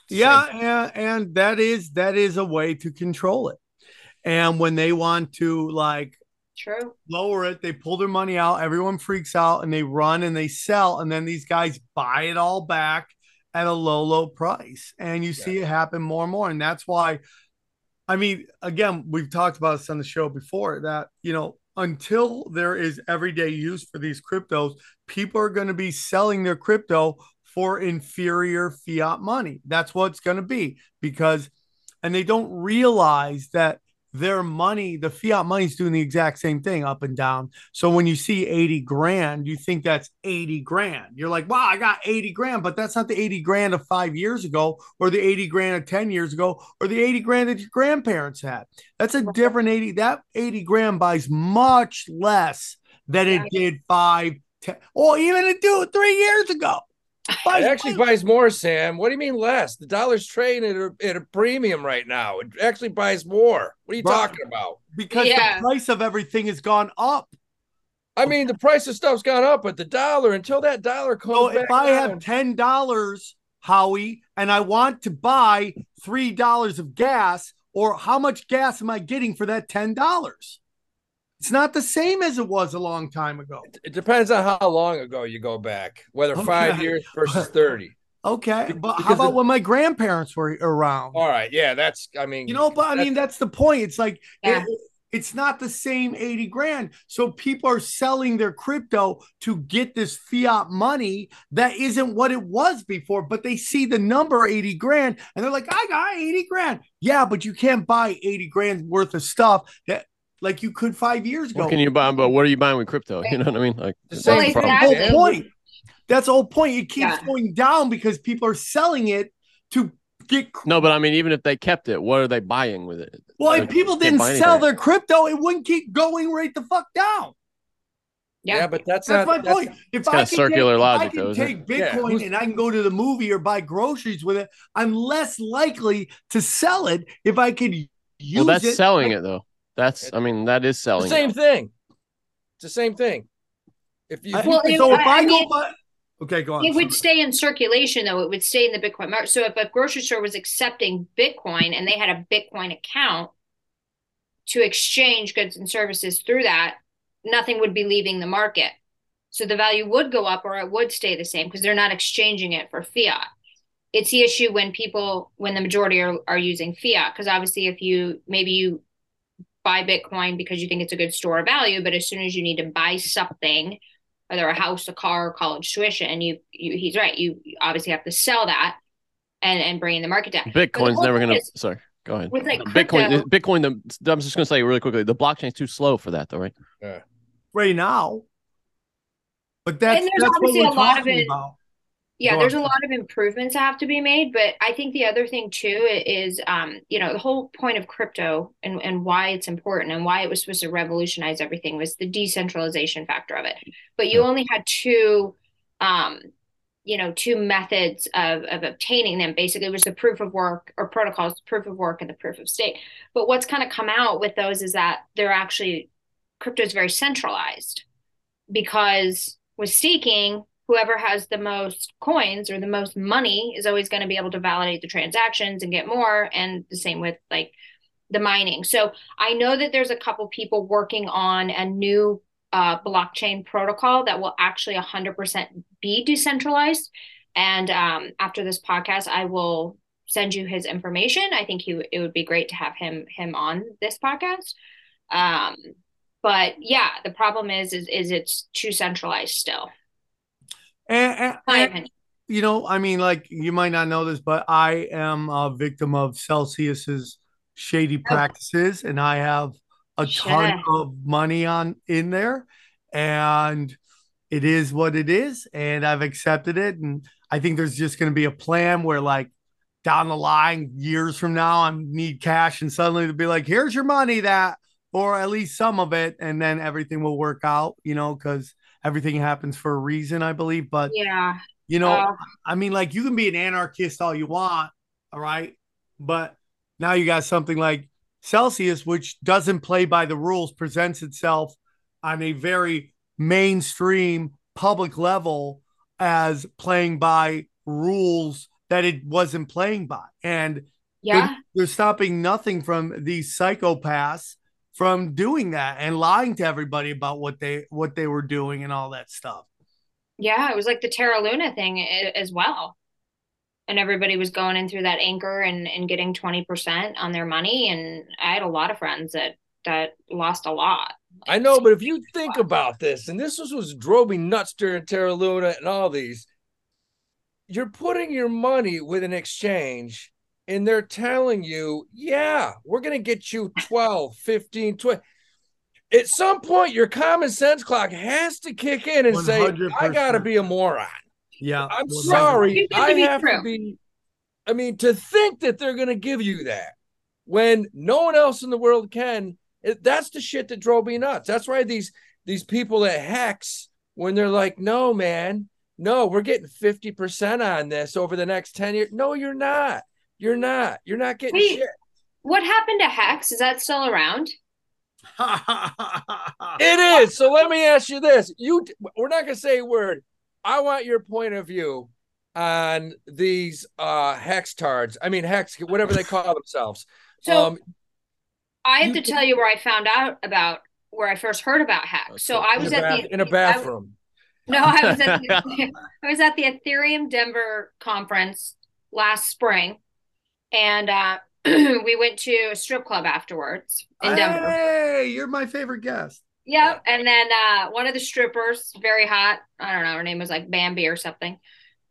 Same. Yeah. And, and that is that is a way to control it. And when they want to, like, True. lower it, they pull their money out. Everyone freaks out and they run and they sell. And then these guys buy it all back at a low, low price. And you yeah. see it happen more and more. And that's why, I mean, again, we've talked about this on the show before that, you know, until there is everyday use for these cryptos, people are going to be selling their crypto for inferior fiat money. That's what it's going to be because, and they don't realize that their money, the fiat money is doing the exact same thing up and down. So when you see eighty grand, you think that's eighty grand. You're like, wow, I got eighty grand, but that's not the eighty grand of five years ago or the eighty grand of ten years ago or the eighty grand that your grandparents had. That's a different eighty. That eighty grand buys much less than it did five, ten, or even it did three years ago. Buys, it actually buys. buys more, Sam. What do you mean less? The dollar's trading at a, at a premium right now. It actually buys more. What are you right. talking about? Because yeah. the price of everything has gone up. I mean, the price of stuff's gone up, but the dollar, until that dollar comes so back if I down, have ten dollars, Howie, and I want to buy three dollars of gas, or how much gas am I getting for that ten dollars? It's not the same as it was a long time ago. It depends on how long ago you go back, whether okay. five years versus thirty. Okay, but because how about the, when my grandparents were around? All right, yeah, that's, I mean. You know, but I mean, that's the point. It's like, yeah. it, it's not the same eighty grand. So people are selling their crypto to get this fiat money that isn't what it was before, but they see the number eighty grand, and they're like, I got eighty grand. Yeah, but you can't buy eighty grand worth of stuff that, like you could five years ago. What can you buy? But what are you buying with crypto? You know what I mean? Like the same well, problem. That's the whole point. That's the whole point. It keeps yeah. going down because people are selling it to get. No, but I mean, even if they kept it, what are they buying with it? Well, like, if people didn't sell their crypto, it wouldn't keep going right the fuck down. Yeah, yeah, but that's, that's not, my that's point. Not, if I can circular take, logic, I can though, take Bitcoin yeah. and I can go to the movie or buy groceries with it, I'm less likely to sell it if I could use it. Well, that's it. selling it though. That's, I mean, that is selling. The same it. thing. It's the same thing. If you, I, well, so it, if I, I go mean, buy, okay, go on. It would stay in circulation, though. It would stay in the Bitcoin market. So if a grocery store was accepting Bitcoin and they had a Bitcoin account to exchange goods and services through that, nothing would be leaving the market. So the value would go up or it would stay the same because they're not exchanging it for fiat. It's the issue when people, when the majority are, are using fiat, because obviously if you, maybe you, buy Bitcoin because you think it's a good store of value, but as soon as you need to buy something, whether a house, a car, college tuition, and you, you he's right, you obviously have to sell that and and bring in the market down. Bitcoin's never gonna. Is, sorry, go ahead. With like Bitcoin, Bitcoin. The, I'm just gonna say really quickly, the blockchain's too slow for that, though, right? Yeah. Right now, but that's, and there's that's obviously what we're a lot of it. About. Yeah, there's a lot of improvements that have to be made. But I think the other thing, too, is, um, you know, the whole point of crypto and, and why it's important and why it was supposed to revolutionize everything was the decentralization factor of it. But you only had two, um, you know, two methods of, of obtaining them. Basically, it was the proof of work or protocols, proof of work and the proof of stake. But what's kind of come out with those is that they're actually crypto is very centralized because with staking, whoever has the most coins or the most money is always going to be able to validate the transactions and get more. And the same with like the mining. So I know that there's a couple people working on a new uh, blockchain protocol that will actually one hundred percent be decentralized. And um, after this podcast, I will send you his information. I think he it would be great to have him him on this podcast. Um, but yeah, the problem is is is it's too centralized still. And, and, and, you know, I mean, like you might not know this, but I am a victim of Celsius's shady practices, and I have a sure. ton of money on in there, and it is what it is, and I've accepted it. And I think there's just going to be a plan where, like, down the line, years from now, I need cash, and suddenly it'll be like, here's your money, that, or at least some of it, and then everything will work out, you know, because everything happens for a reason, I believe. But yeah, you know, uh, I mean, like, you can be an anarchist all you want, all right, but now you got something like Celsius, which doesn't play by the rules, presents itself on a very mainstream public level as playing by rules that it wasn't playing by, and yeah they're, they're stopping nothing from these psychopaths from doing that and lying to everybody about what they what they were doing and all that stuff. Yeah, it was like the Terra Luna thing as well, and everybody was going in through that anchor and and getting twenty percent on their money, and I had a lot of friends that that lost a lot. I know, but if you think about this, and this was what drove me nuts during Terra Luna and all these, you're putting your money with an exchange, and they're telling you, yeah, we're going to get you twelve, fifteen, twenty. At some point, your common sense clock has to kick in and one hundred percent. Say, I got to be a moron. Yeah. I'm one hundred percent. Sorry. I have true. to be. I mean, to think that they're going to give you that when no one else in the world can. It, that's the shit that drove me nuts. That's why these these people that hex, when they're like, no, man, no, we're getting fifty percent on this over the next ten years. No, you're not. You're not. You're not getting Wait, shit. What happened to hex? Is that still around? It is. So let me ask you this. You, we're not going to say a word. I want your point of view on these uh, hex tards. I mean, hex, whatever they call themselves. So um, I have to tell you where I found out about, where I first heard about hacks. So I was at the in a bathroom. I, no, I was at the, I was at the Ethereum Denver conference last spring, and uh, we went to a strip club afterwards in Denver. Hey, you're my favorite guest. Yep, and then uh, one of the strippers, very hot. I don't know, her name was like Bambi or something.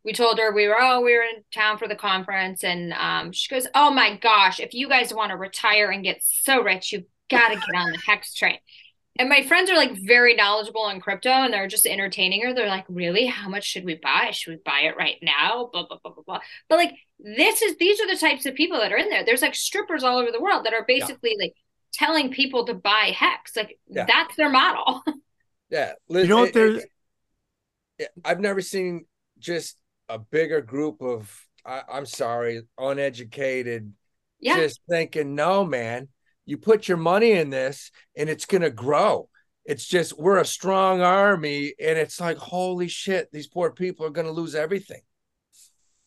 We told her we were, oh, we were in town for the conference. And um, she goes, oh, my gosh, if you guys want to retire and get so rich, you've got to get on the hex train. And my friends are, like, very knowledgeable on crypto, and they're just entertaining her. They're like, really? How much should we buy? Should we buy it right now? Blah, blah, blah, blah, blah. But, like, this is these are the types of people that are in there. There's, like, strippers all over the world that are basically, yeah. like, telling people to buy hex. Like, yeah. that's their model. Yeah. You know what there's – I've never seen just – a bigger group of, I, I'm sorry, uneducated, yeah. just thinking, no, man, you put your money in this and it's going to grow. It's just, we're a strong army. And it's like, holy shit, these poor people are going to lose everything.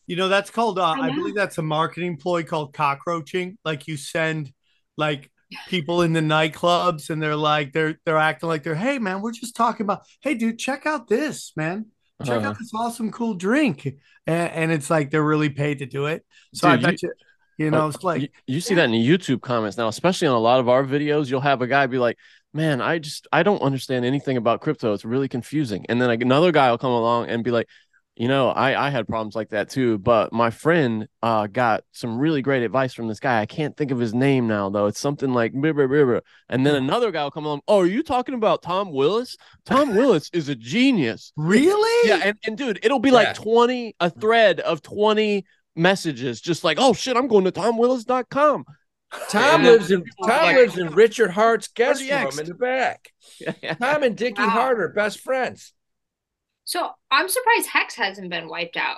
You know, that's called, uh, I, I believe that's a marketing ploy called cockroaching. Like, you send like people in the nightclubs and they're like, they're, they're acting like they're, hey man, we're just talking about, hey dude, check out this, man. Check uh-huh. out this awesome, cool drink. And, and it's like they're really paid to do it. So Dude, I bet you, you, you know, uh, it's like. You, you see yeah. that in the YouTube comments now, especially on a lot of our videos. You'll have a guy be like, man, I just, I don't understand anything about crypto. It's really confusing. And then like, another guy will come along and be like, you know, I, I had problems like that too. But my friend uh, got some really great advice from this guy. I can't think of his name now, though. It's something like, blah, blah, blah, blah. And then another guy will come along. Oh, are you talking about Tom Willis? Tom Willis is a genius. Really? Yeah. And, and dude, it'll be yeah. like twenty, a thread of twenty messages. Just like, oh, shit, I'm going to tom willis dot com. Tom yeah. lives in Tom like, lives in Richard Hart's guest room in the back. Yeah. Tom and Dickie wow. Hart are best friends. So I'm surprised hex hasn't been wiped out.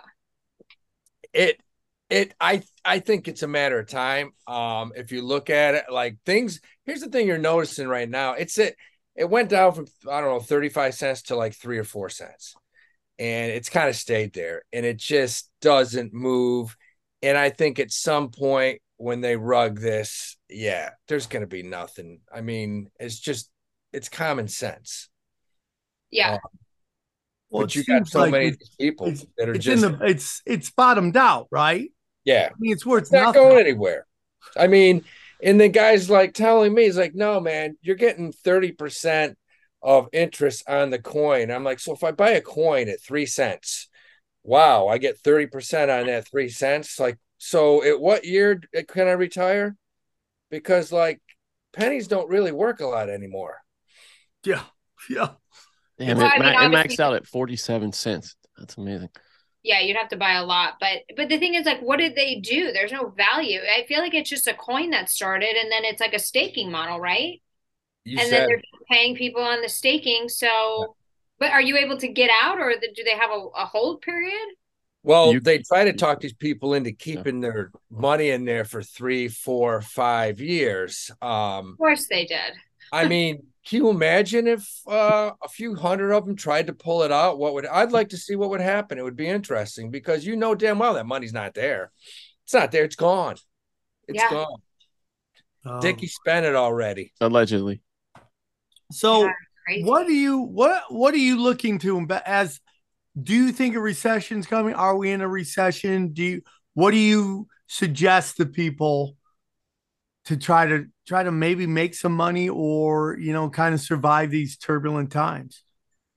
It, it, I, I think it's a matter of time. Um, if you look at it, like things, here's the thing you're noticing right now. It's it, it went down from, I don't know, thirty-five cents to like three or four cents. And it's kind of stayed there and it just doesn't move. And I think at some point when they rug this, yeah, there's going to be nothing. I mean, it's just, it's common sense. Yeah. Um, Well, but you got so like many people that are it's just... The, it's it's bottomed out, right? Yeah. I mean, it's worth it's not nothing. going anywhere. I mean, and the guy's like telling me, he's like, no, man, you're getting thirty percent of interest on the coin. I'm like, so if I buy a coin at three cents, wow, I get thirty percent on that three cents. Like, so at what year can I retire? because like pennies don't really work a lot anymore. Yeah. Yeah. Damn, well, it, I mean, it maxed out at forty-seven cents. That's amazing. Yeah, you'd have to buy a lot. But but the thing is, like, what did they do? There's no value. I feel like it's just a coin that started, and then it's like a staking model, right? You and said, then they're paying people on the staking. So, but are you able to get out, or the, do they have a, a hold period? Well, you, they try to talk these people into keeping yeah. their money in there for three, four, five years. Um, of course they did. I mean, can you imagine if uh, a few hundred of them tried to pull it out? What would I'd like to see what would happen. It would be interesting because you know damn well that money's not there. It's not there. It's gone. It's yeah. gone. Um, Dickie spent it already. Allegedly. So yeah, what do you what what are you looking to as do you think a recession's coming? Are we in a recession? Do you what do you suggest to people to try to try to maybe make some money or, you know, kind of survive these turbulent times?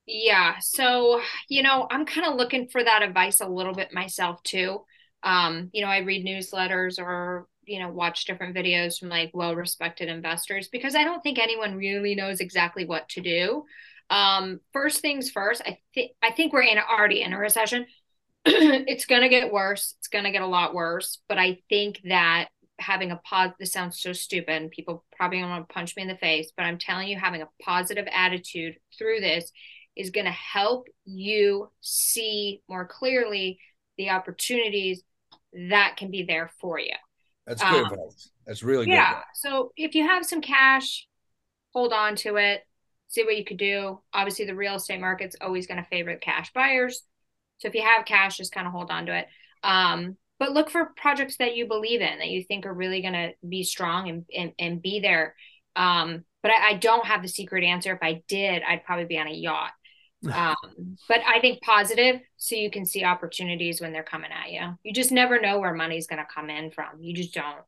Yeah. So, you know, I'm kind of looking for that advice a little bit myself too. Um, you know, I read newsletters or, you know, watch different videos from like well-respected investors because I don't think anyone really knows exactly what to do. Um, first things first, I think, I think we're in already in a recession. It's going to get worse. It's going to get a lot worse, but I think that having a pause, this sounds so stupid and people probably want to punch me in the face, but I'm telling you, having a positive attitude through this is going to help you see more clearly the opportunities that can be there for you. That's good um, advice. That's really yeah, good. Yeah. So if you have some cash, hold on to it, see what you could do. Obviously the real estate market's always going to favor the cash buyers. So if you have cash, just kind of hold on to it. Um, But look for projects that you believe in, that you think are really going to be strong and, and, and be there. Um, but I, I don't have the secret answer. If I did, I'd probably be on a yacht. Um, but I think positive, so you can see opportunities when they're coming at you. You just never know where money's going to come in from. You just don't.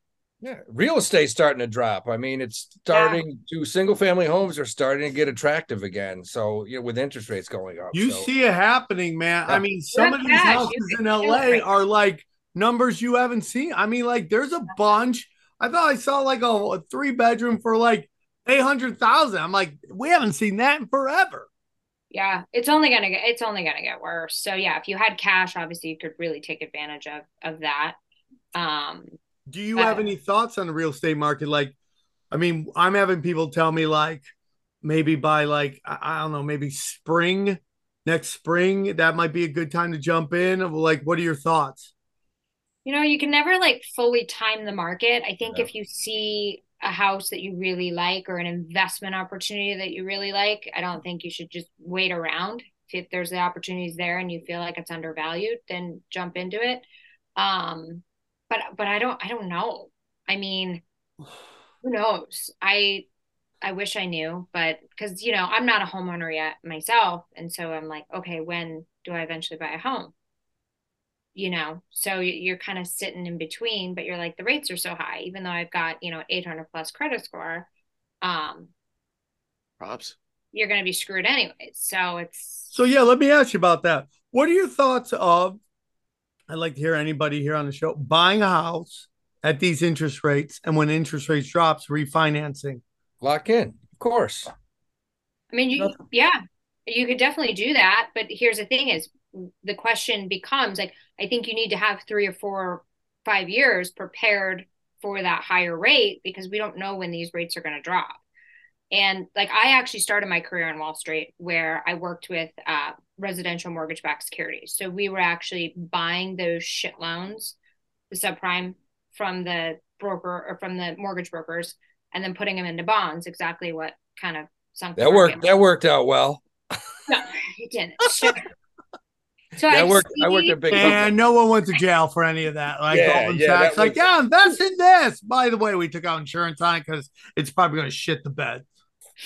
Yeah, real estate's starting to drop. I mean, it's starting yeah. to single family homes are starting to get attractive again. So, you know, with interest rates going up. You so. see it happening, man. Yeah. I mean, some That's of these bad. houses in L A are like numbers you haven't seen. I mean, like there's a bunch. I thought I saw like a, a three bedroom for like eight hundred thousand. I'm like, we haven't seen that in forever. Yeah. It's only going to get, it's only going to get worse. So yeah, if you had cash, obviously you could really take advantage of, of that. Um, Do you but, have any thoughts on the real estate market? Like, I mean, I'm having people tell me like, maybe by like, I, I don't know, maybe spring, next spring, that might be a good time to jump in. Like, what are your thoughts? You know, you can never like fully time the market. I think yeah. if you see a house that you really like or an investment opportunity that you really like, I don't think you should just wait around. If there's the opportunities there and you feel like it's undervalued, then jump into it. Um, but but I don't I don't know. I mean, who knows? I I wish I knew, but because you know I'm not a homeowner yet myself, and so I'm like, okay, when do I eventually buy a home? You know, so you're kind of sitting in between, but you're like, the rates are so high, even though I've got, you know, eight hundred plus credit score, um, props, you're going to be screwed anyway. So it's, so yeah, let me ask you about that. What are your thoughts of, I'd like to hear anybody here on the show, buying a house at these interest rates. And when interest rates drops, refinancing. Lock in, of course. I mean, you, yeah, you could definitely do that. But here's the thing is, the question becomes like, I think you need to have three or four, five years prepared for that higher rate because we don't know when these rates are going to drop. And like, I actually started my career on Wall Street where I worked with uh, residential mortgage-backed securities. So we were actually buying those shit loans, the subprime from the broker or from the mortgage brokers, and then putting them into bonds, exactly what kind of sunk that worked. That worked out well. No, it didn't. Sure. So yeah, I worked. I worked a big. And no one went to jail for any of that. Like yeah, Goldman yeah, Sachs, like yeah, invest in this. By the way, we took out insurance on it because it's probably going to shit the bed.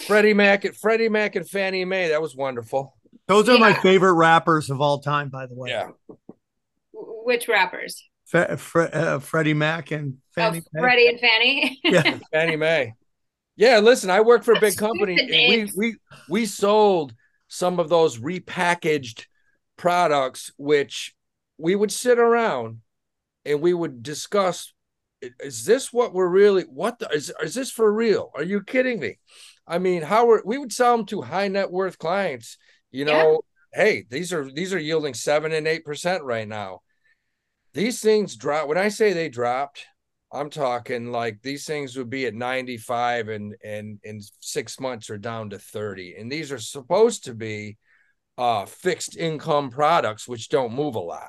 Freddie Mac and Freddie Mac and Fannie Mae. That was wonderful. Those are yeah. my favorite rappers of all time. By the way, yeah. Which rappers? Fe- Fre- uh, Freddie Mac and Fannie. Oh, Freddie and Fannie. Yeah, Fannie Mae. Yeah, listen, I worked for a big company. And we we we sold some of those repackaged products, which we would sit around and we would discuss is this what we're really, what the, is, is this for real? Are you kidding me? I mean, how are, we would sell them to high net worth clients, you know, yeah. Hey, these are, these are yielding seven and eight percent right now. These things drop. When I say they dropped, I'm talking like these things would be at ninety-five and, and in six months are down to thirty. And these are supposed to be uh, fixed income products, which don't move a lot.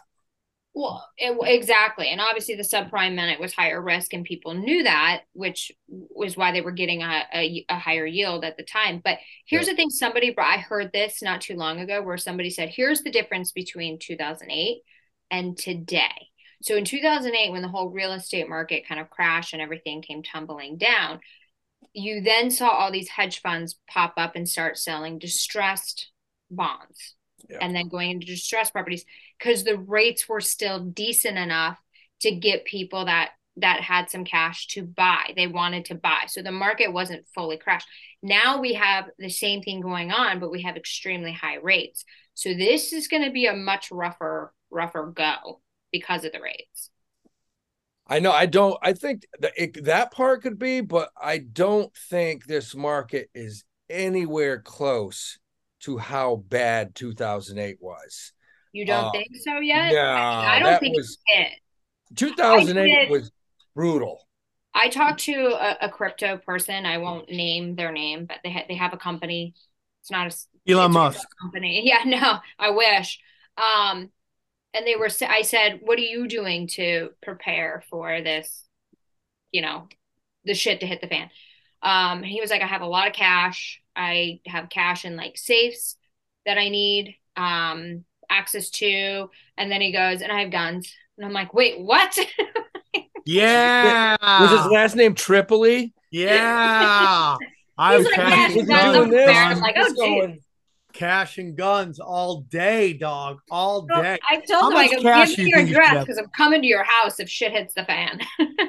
Well, it, exactly. And obviously the subprime meant it was higher risk and people knew that, which was why they were getting a, a, a higher yield at the time. But here's yeah. the thing. Somebody, I heard this not too long ago where somebody said, here's the difference between two thousand eight and today. So in two thousand eight, when the whole real estate market kind of crashed and everything came tumbling down, you then saw all these hedge funds pop up and start selling distressed bonds. Yeah. And then going into distressed properties because the rates were still decent enough to get people that that had some cash to buy. They wanted to buy. So the market wasn't fully crashed. Now we have the same thing going on, but we have extremely high rates. So this is going to be a much rougher, rougher go because of the rates. I know. I don't. I think that, it, that part could be, but I don't think this market is anywhere close to how bad two thousand eight was. You don't uh, think so yet? Yeah, I, I don't think was, it did. two thousand eight did, was brutal. I talked to a, a crypto person. I won't name their name, but they ha- they have a company. It's not a Elon Musk company. Yeah, no, I wish. Um, and they were. I said, "What are you doing to prepare for this? You know, the shit to hit the fan." Um, he was like, "I have a lot of cash. I have cash in like safes that I need um, access to." And then he goes, "And I have guns." And I'm like, "Wait, what?" Yeah. Was his last name Tripoli? Yeah. I was like, cash and guns. I'm like, oh, going cash and guns all day, dog. All day. I told him, I go, "Give me your address because I'm coming to your house if shit hits the fan."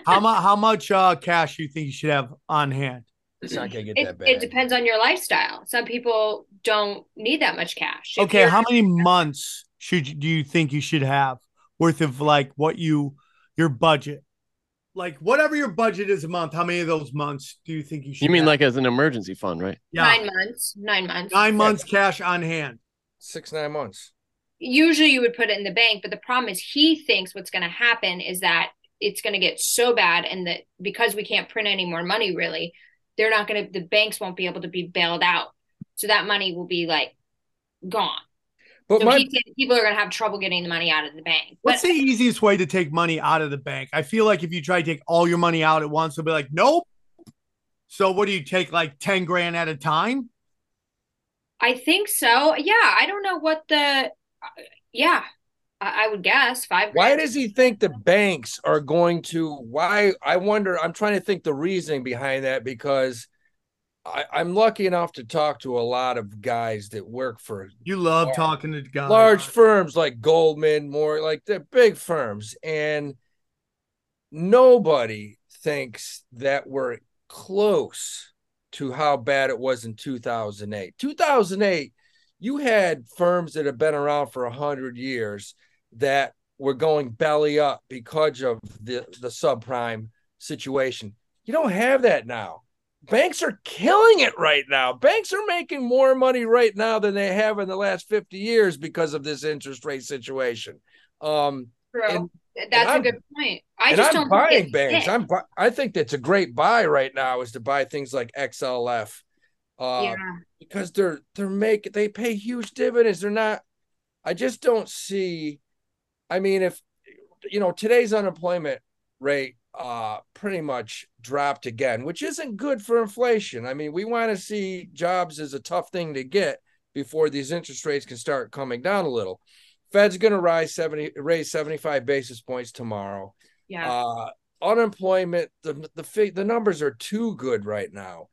How much, how much uh, cash you think you should have on hand? It's not gonna get it, that bad. It depends on your lifestyle. Some people don't need that much cash. If okay, how many months should you, do you think you should have worth of like what you your budget, like whatever your budget is a month? How many of those months do you think you should? You mean have? Like as an emergency fund, right? Yeah, nine months. Nine months. Nine months yeah. Cash on hand. Six nine months. Usually, you would put it in the bank, but the problem is he thinks what's going to happen is that it's going to get so bad, and that because we can't print any more money, really. They're not going to, the banks won't be able to be bailed out. So that money will be like gone. But so my, people are going to have trouble getting the money out of the bank. What's but, the easiest way to take money out of the bank? I feel like if you try to take all your money out at once, they'll be like, nope. So what do you take like ten grand at a time? I think so. Yeah. I don't know what the, yeah, I, I would guess five. Why does he think the banks are going to, why? I wonder, I'm trying to think the reasoning behind that because I, I'm lucky enough to talk to a lot of guys that work for you love large, talking to guys, large firms like Goldman, more like they're big firms. And nobody thinks that we're close to how bad it was in two thousand eight, two thousand eight. You had firms that have been around for a hundred years that were going belly up because of the, the subprime situation. You don't have that now. Banks are killing it right now. Banks are making more money right now than they have in the last fifty years because of this interest rate situation. Um, True. And, that's and a good point. I just I'm don't buying banks. I'm bu- I think that's a great buy right now is to buy things like X L F. Uh, yeah. Because they're they're making they pay huge dividends. They're not. I just don't see. I mean, if you know today's unemployment rate uh, pretty much dropped again, which isn't good for inflation. I mean, we want to see jobs as a tough thing to get before these interest rates can start coming down a little. Fed's going to rise seventy raise seventy-five basis points tomorrow. Yeah. Uh, unemployment the the the numbers are too good right now.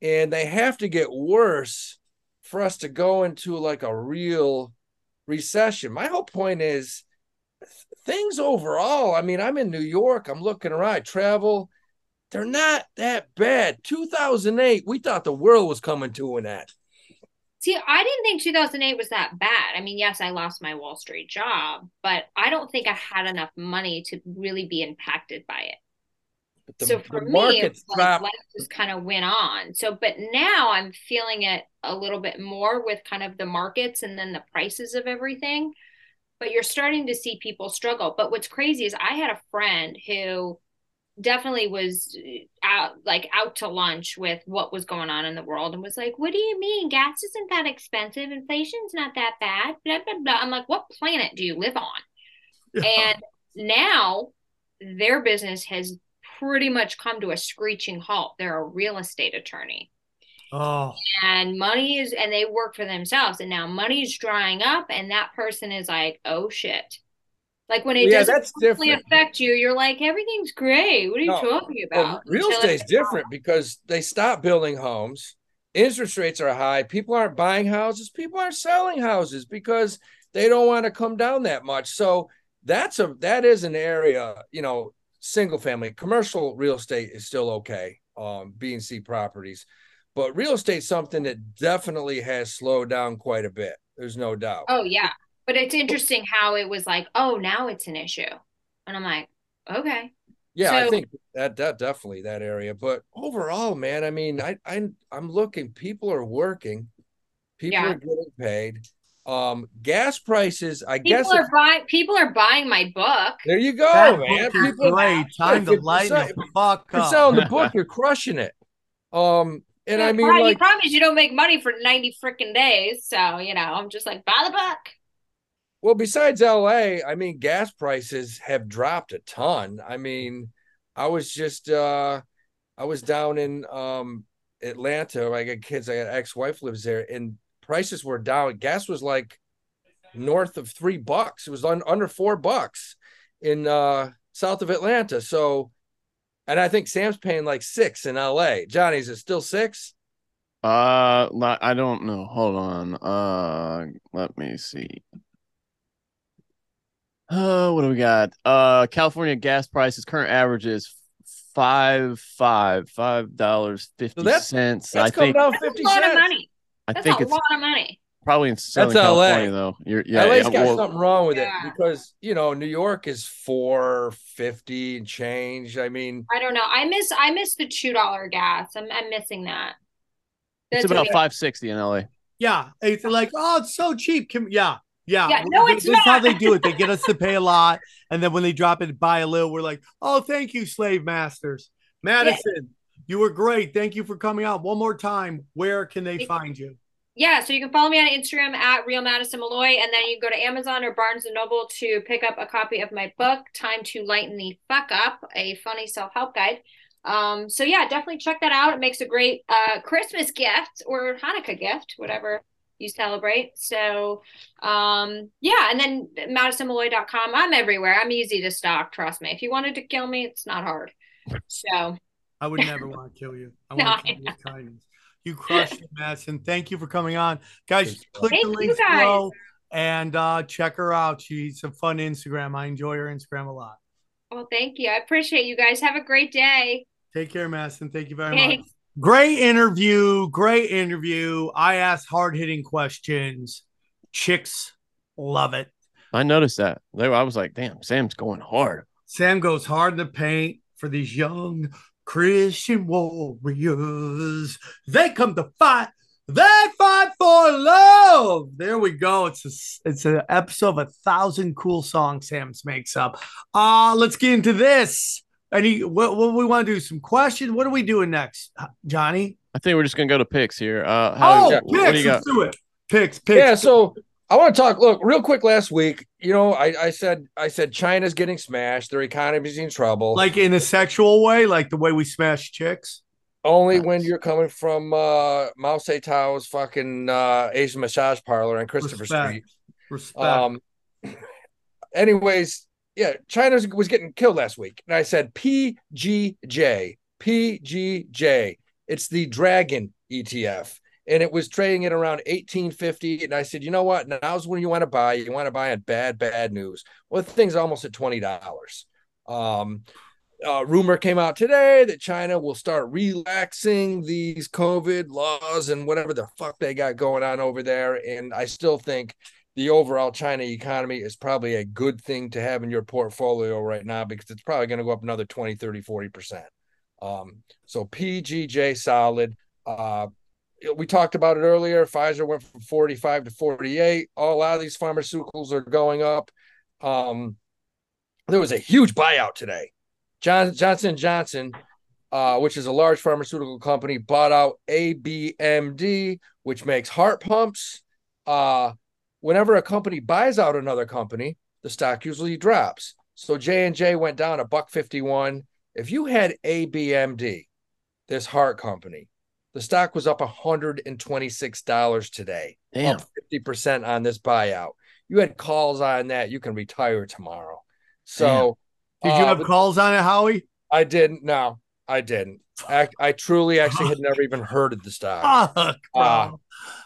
And they have to get worse for us to go into like a real recession. My whole point is things overall. I mean, I'm in New York. I'm looking around. I travel. They're not that bad. two thousand eight, we thought the world was coming to an end. See, I didn't think two thousand eight was that bad. I mean, yes, I lost my Wall Street job, but I don't think I had enough money to really be impacted by it. But the, so for the me, it's like life just kind of went on. So, but now I'm feeling it a little bit more with kind of the markets and then the prices of everything. But you're starting to see people struggle. But what's crazy is I had a friend who definitely was out, like out to lunch with what was going on in the world, and was like, what do you mean? Gas isn't that expensive. Inflation's not that bad. Blah, blah, blah. I'm like, what planet do you live on? Yeah. And now their business has pretty much come to a screeching halt. They're a real estate attorney. Oh. And money is, and they work for themselves, and now money's drying up, and that person is like, oh shit. Like when it yeah, doesn't really affect you, you're like, everything's great. What are you no, talking about? Well, real estate's different because they stop building homes. Interest rates are high. People aren't buying houses. People aren't selling houses because they don't want to come down that much. So that's a, that is an area, you know, single family, commercial real estate is still okay. Um, B and C properties, but real estate's something that definitely has slowed down quite a bit. There's no doubt. Oh yeah. But it's interesting how it was like, oh, now it's an issue. And I'm like, okay. Yeah, so I think that, that definitely that area. But overall, man, I mean, I, I, I'm looking, people are working. People yeah. are getting paid. Um, gas prices, I people guess. Are buy, people are buying my book. There you go, that man. People great. Time to lighten the fuck up. You're selling the book. You're crushing it. Um, And yeah, I mean, like, you promise you don't make money for ninety freaking days. So, you know, I'm just like, buy the book. Well, besides L A, I mean, gas prices have dropped a ton. I mean, I was just, uh, I was down in um, Atlanta. I got kids. I got ex-wife lives there, and prices were down. Gas was like north of three bucks. It was un- under four bucks in uh, south of Atlanta. So, and I think Sam's paying like six in L A. Johnny, is it still six? Uh, I don't know. Hold on. Uh, let me see. Oh, what do we got? Uh, California gas prices current average is five five five dollars fifty so that's, cents. That's I think down fifty that's a lot cents. Of money. That's I think a it's lot of money. Probably in Southern that's California, L A. Though. You're, yeah, L A's yeah, got well, something wrong with yeah. it because you know New York is four fifty and change. I mean, I don't know. I miss I miss the two dollar gas. I'm I'm missing that. That's it's about five sixty in L A. Yeah, it's like oh, it's so cheap. Can, yeah. Yeah, yeah, no, it's that's not. How they do it. They get us to pay a lot, and then when they drop it, buy a little. We're like, "Oh, thank you, slave masters, Madison. Yeah. You were great. Thank you for coming out one more time. Where can they find you?" Yeah, so you can follow me on Instagram at Real Madison Malloy, and then you can go to Amazon or Barnes and Noble to pick up a copy of my book, "Time to Lighten the Fuck Up: A Funny Self-Help Guide." Um, so yeah, definitely check that out. It makes a great uh Christmas gift or Hanukkah gift, whatever you celebrate. So um yeah, and then madison malloy dot com. I'm everywhere. I'm easy to stalk, trust me. If you wanted to kill me, it's not hard. So I would never want to kill you. I no, want to kill you with kindness. You crushed it, Madison. Thank you for coming on. Guys, click Thank the links below and uh check her out. She's a fun Instagram. I enjoy her Instagram a lot. Well, thank you. I appreciate you guys. Have a great day. Take care, Madison. Thank you very Thanks. much. Great interview. Great interview. I asked hard-hitting questions. Chicks love it. I noticed that. They were, I was like, damn, Sam's going hard. Sam goes hard in the paint for these young Christian warriors. They come to fight. They fight for love. There we go. It's a, it's an episode of a thousand cool songs Sam makes up. Uh, let's get into this. Any what, what we want to do? Some questions. What are we doing next, Johnny? I think we're just gonna go to picks here. Uh, how, oh, what, picks. What do you got? Let's do it. Picks, picks. Yeah. So I want to talk. Look, real quick. Last week, you know, I, I said I said China's getting smashed. Their economy's in trouble. Like in a sexual way, like the way we smash chicks. Only nice. When you're coming from uh, Mao Zedong's fucking uh, Asian massage parlor on Christopher Respect. Street. Respect. Um. Anyways. Yeah, China was getting killed last week. And I said, P G J, P G J. It's the Dragon E T F. And it was trading at around eighteen fifty. And I said, you know what? Now's when you want to buy. You want to buy on bad, bad news. Well, the thing's almost at twenty dollars. Um, uh, rumor came out today that China will start relaxing these COVID laws and whatever the fuck they got going on over there. And I still think the overall China economy is probably a good thing to have in your portfolio right now, because it's probably going to go up another twenty, thirty, forty percent. Um, so P G J solid. Uh, we talked about it earlier. Pfizer went from forty-five to forty-eight. Oh, a lot of these pharmaceuticals are going up. Um, there was a huge buyout today. John, Johnson and Johnson, uh, which is a large pharmaceutical company, bought out A B M D, which makes heart pumps. Uh, Whenever a company buys out another company, the stock usually drops. So J and J went down a buck fifty-one. If you had A B M D, this heart company, the stock was up one hundred twenty-six dollars today. Damn. Up fifty percent on this buyout. You had calls on that. You can retire tomorrow. So damn. Did you uh, have calls on it, Howie? I didn't. No, I didn't. I, I truly actually had never even heard of the stock. Fuck, uh,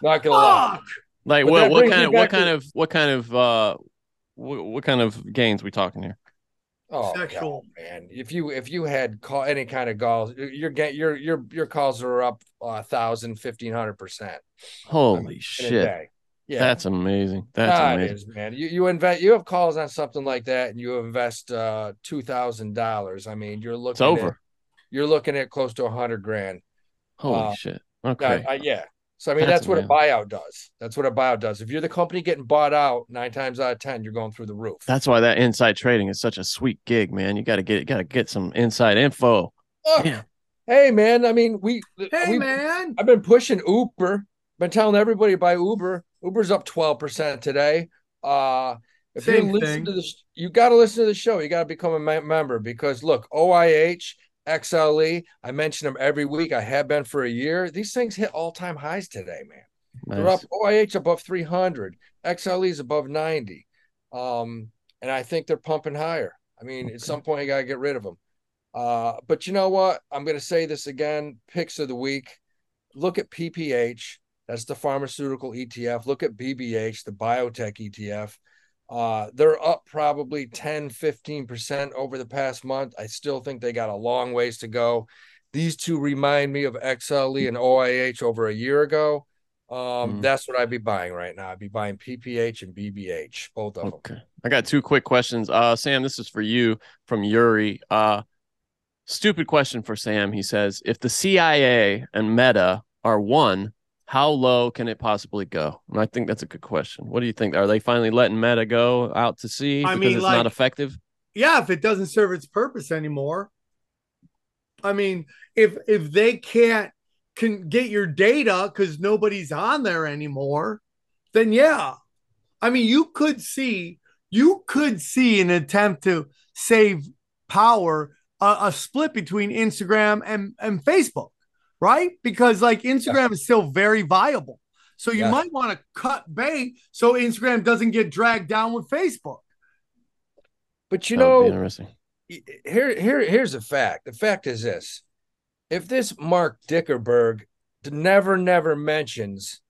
not gonna lie. Like what, what, kind of, what, kind of, what kind of uh, what kind of what kind of gains we talking here? Oh, sexual. God, man! If you if you had call, any kind of calls, your your your your calls are up a thousand, fifteen hundred percent. Holy I mean, shit! Yeah, that's amazing. That's nah, amazing, it is, man. You you invest, you have calls on something like that, and you invest uh, two thousand dollars. I mean, you're looking it's over. At, you're looking at close to a hundred grand. Holy uh, shit! Okay, uh, yeah. So, I mean, that's, that's what a buyout does. That's what a buyout does. If you're the company getting bought out, nine times out of ten, you're going through the roof. That's why that inside trading is such a sweet gig, man. You got to get got to get some inside info. Oh, yeah. Hey, man. I mean, we. Hey, we, man. I've been pushing Uber. Been telling everybody to buy Uber. Uber's up twelve percent today. Uh, if Same you listen thing. to this, you got to listen to the show. You got to become a me- member because, look, O I H. X L E, I mention them every week. I have been for a year. These things hit all-time highs today, man. Nice. They're up O I H above three hundred. X L E is above ninety. Um, and I think they're pumping higher. I mean, okay. At some point, you got to get rid of them. Uh, but you know what? I'm going to say this again. Picks of the week. Look at P P H. That's the pharmaceutical E T F. Look at B B H, the biotech E T F. Uh, they're up probably ten, fifteen percent over the past month. I still think they got a long ways to go. These two remind me of X L E and O I H over a year ago. Um, mm. That's what I'd be buying right now. I'd be buying P P H and B B H, both of okay. them. I got two quick questions. Uh, Sam, this is for you from Yuri. Uh, stupid question for Sam. He says, if the C I A and Meta are one, how low can it possibly go? And I think that's a good question. What do you think? Are they finally letting Meta go out to sea because I mean, it's like, not effective? Yeah, if it doesn't serve its purpose anymore. I mean, if if they can't can get your data because nobody's on there anymore, then yeah. I mean, you could see you could see an attempt to save power, uh, a split between Instagram and, and Facebook. Right? Because like Instagram yeah. is still very viable. So you yeah. might want to cut bait so Instagram doesn't get dragged down with Facebook. But you that know, interesting. Here, here, here's a fact. The fact is this. If this Mark Dickerberg never, never mentions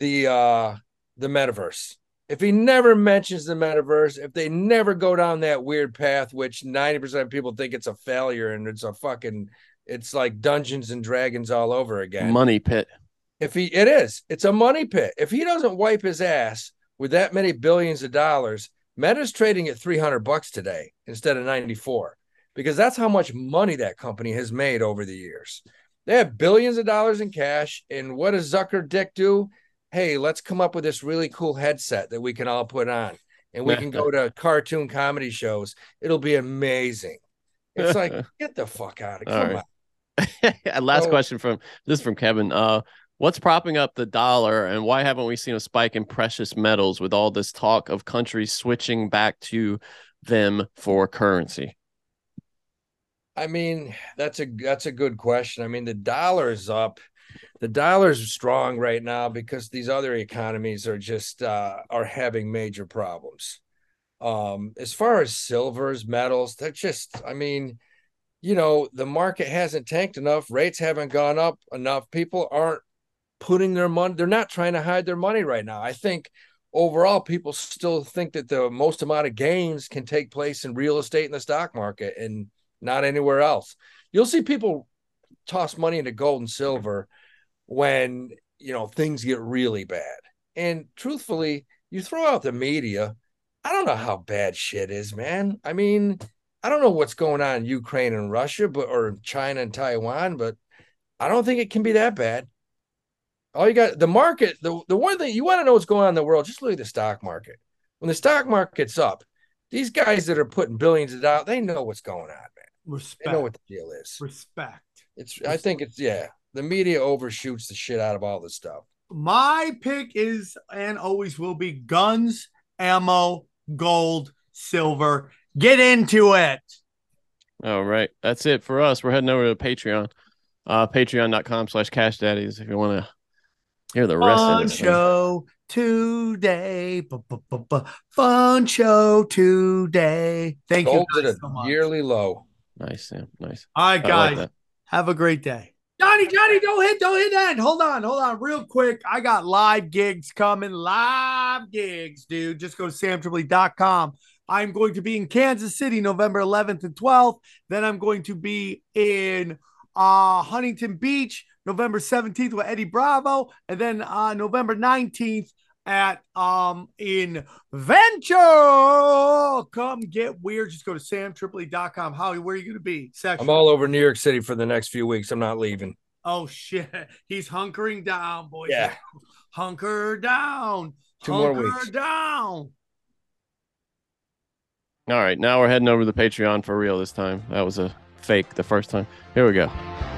the, uh, the metaverse, if he never mentions the metaverse, if they never go down that weird path, which ninety percent of people think it's a failure and it's a fucking... It's like Dungeons and Dragons all over again. Money pit. If he, it is. It's a money pit. If he doesn't wipe his ass with that many billions of dollars, Meta's trading at three hundred bucks today instead of ninety-four, because that's how much money that company has made over the years. They have billions of dollars in cash. And what does Zucker Dick do? Hey, let's come up with this really cool headset that we can all put on, and we can go to cartoon comedy shows. It'll be amazing. It's like, get the fuck out of here. Come right. on. Last oh. question from this is from Kevin. Uh, what's propping up the dollar, and why haven't we seen a spike in precious metals with all this talk of countries switching back to them for currency? I mean, that's a that's a good question. I mean, the dollar's up. The dollar's strong right now because these other economies are just uh, are having major problems. Um, as far as silvers, metals, they're just, I mean. You know, the market hasn't tanked enough. Rates haven't gone up enough. People aren't putting their money. They're not trying to hide their money right now. I think overall, people still think that the most amount of gains can take place in real estate and the stock market and not anywhere else. You'll see people toss money into gold and silver when, you know, things get really bad. And truthfully, you throw out the media. I don't know how bad shit is, man. I mean, I don't know what's going on in Ukraine and Russia, but or China and Taiwan, but I don't think it can be that bad. All you got, the market, the, the one thing, you want to know what's going on in the world, just look at the stock market. When the stock market's up, these guys that are putting billions of dollars, they know what's going on, man. Respect. They know what the deal is. Respect. It's. Respect. I think it's, yeah, the media overshoots the shit out of all this stuff. My pick is, and always will be, guns, ammo, gold, silver. Get into it. All right. That's it for us. We're heading over to Patreon. Uh, Patreon.com slash Cash Daddies if you want to hear the rest of it. Fun show today. B-b-b-b- fun show today. Thank gold you guys so much. Yearly low. Nice, Sam. Nice. All right, guys. Like have a great day. Johnny, Johnny, don't hit, don't hit that. Hold on, hold on, real quick. I got live gigs coming, live gigs, dude. Just go to sam triple e dot com. I'm going to be in Kansas City November eleventh and twelfth. Then I'm going to be in uh, Huntington Beach November seventeenth with Eddie Bravo. And then uh, November nineteenth at um, in Venture. Come get weird. Just go to sam triple e dot com. Howie, where are you going to be? Section. I'm all over New York City for the next few weeks. I'm not leaving. Oh, shit. He's hunkering down, boys. Yeah. Hunker down. Two hunker more weeks. Down. All right. Now we're heading over to the Patreon for real this time. That was a fake the first time. Here we go.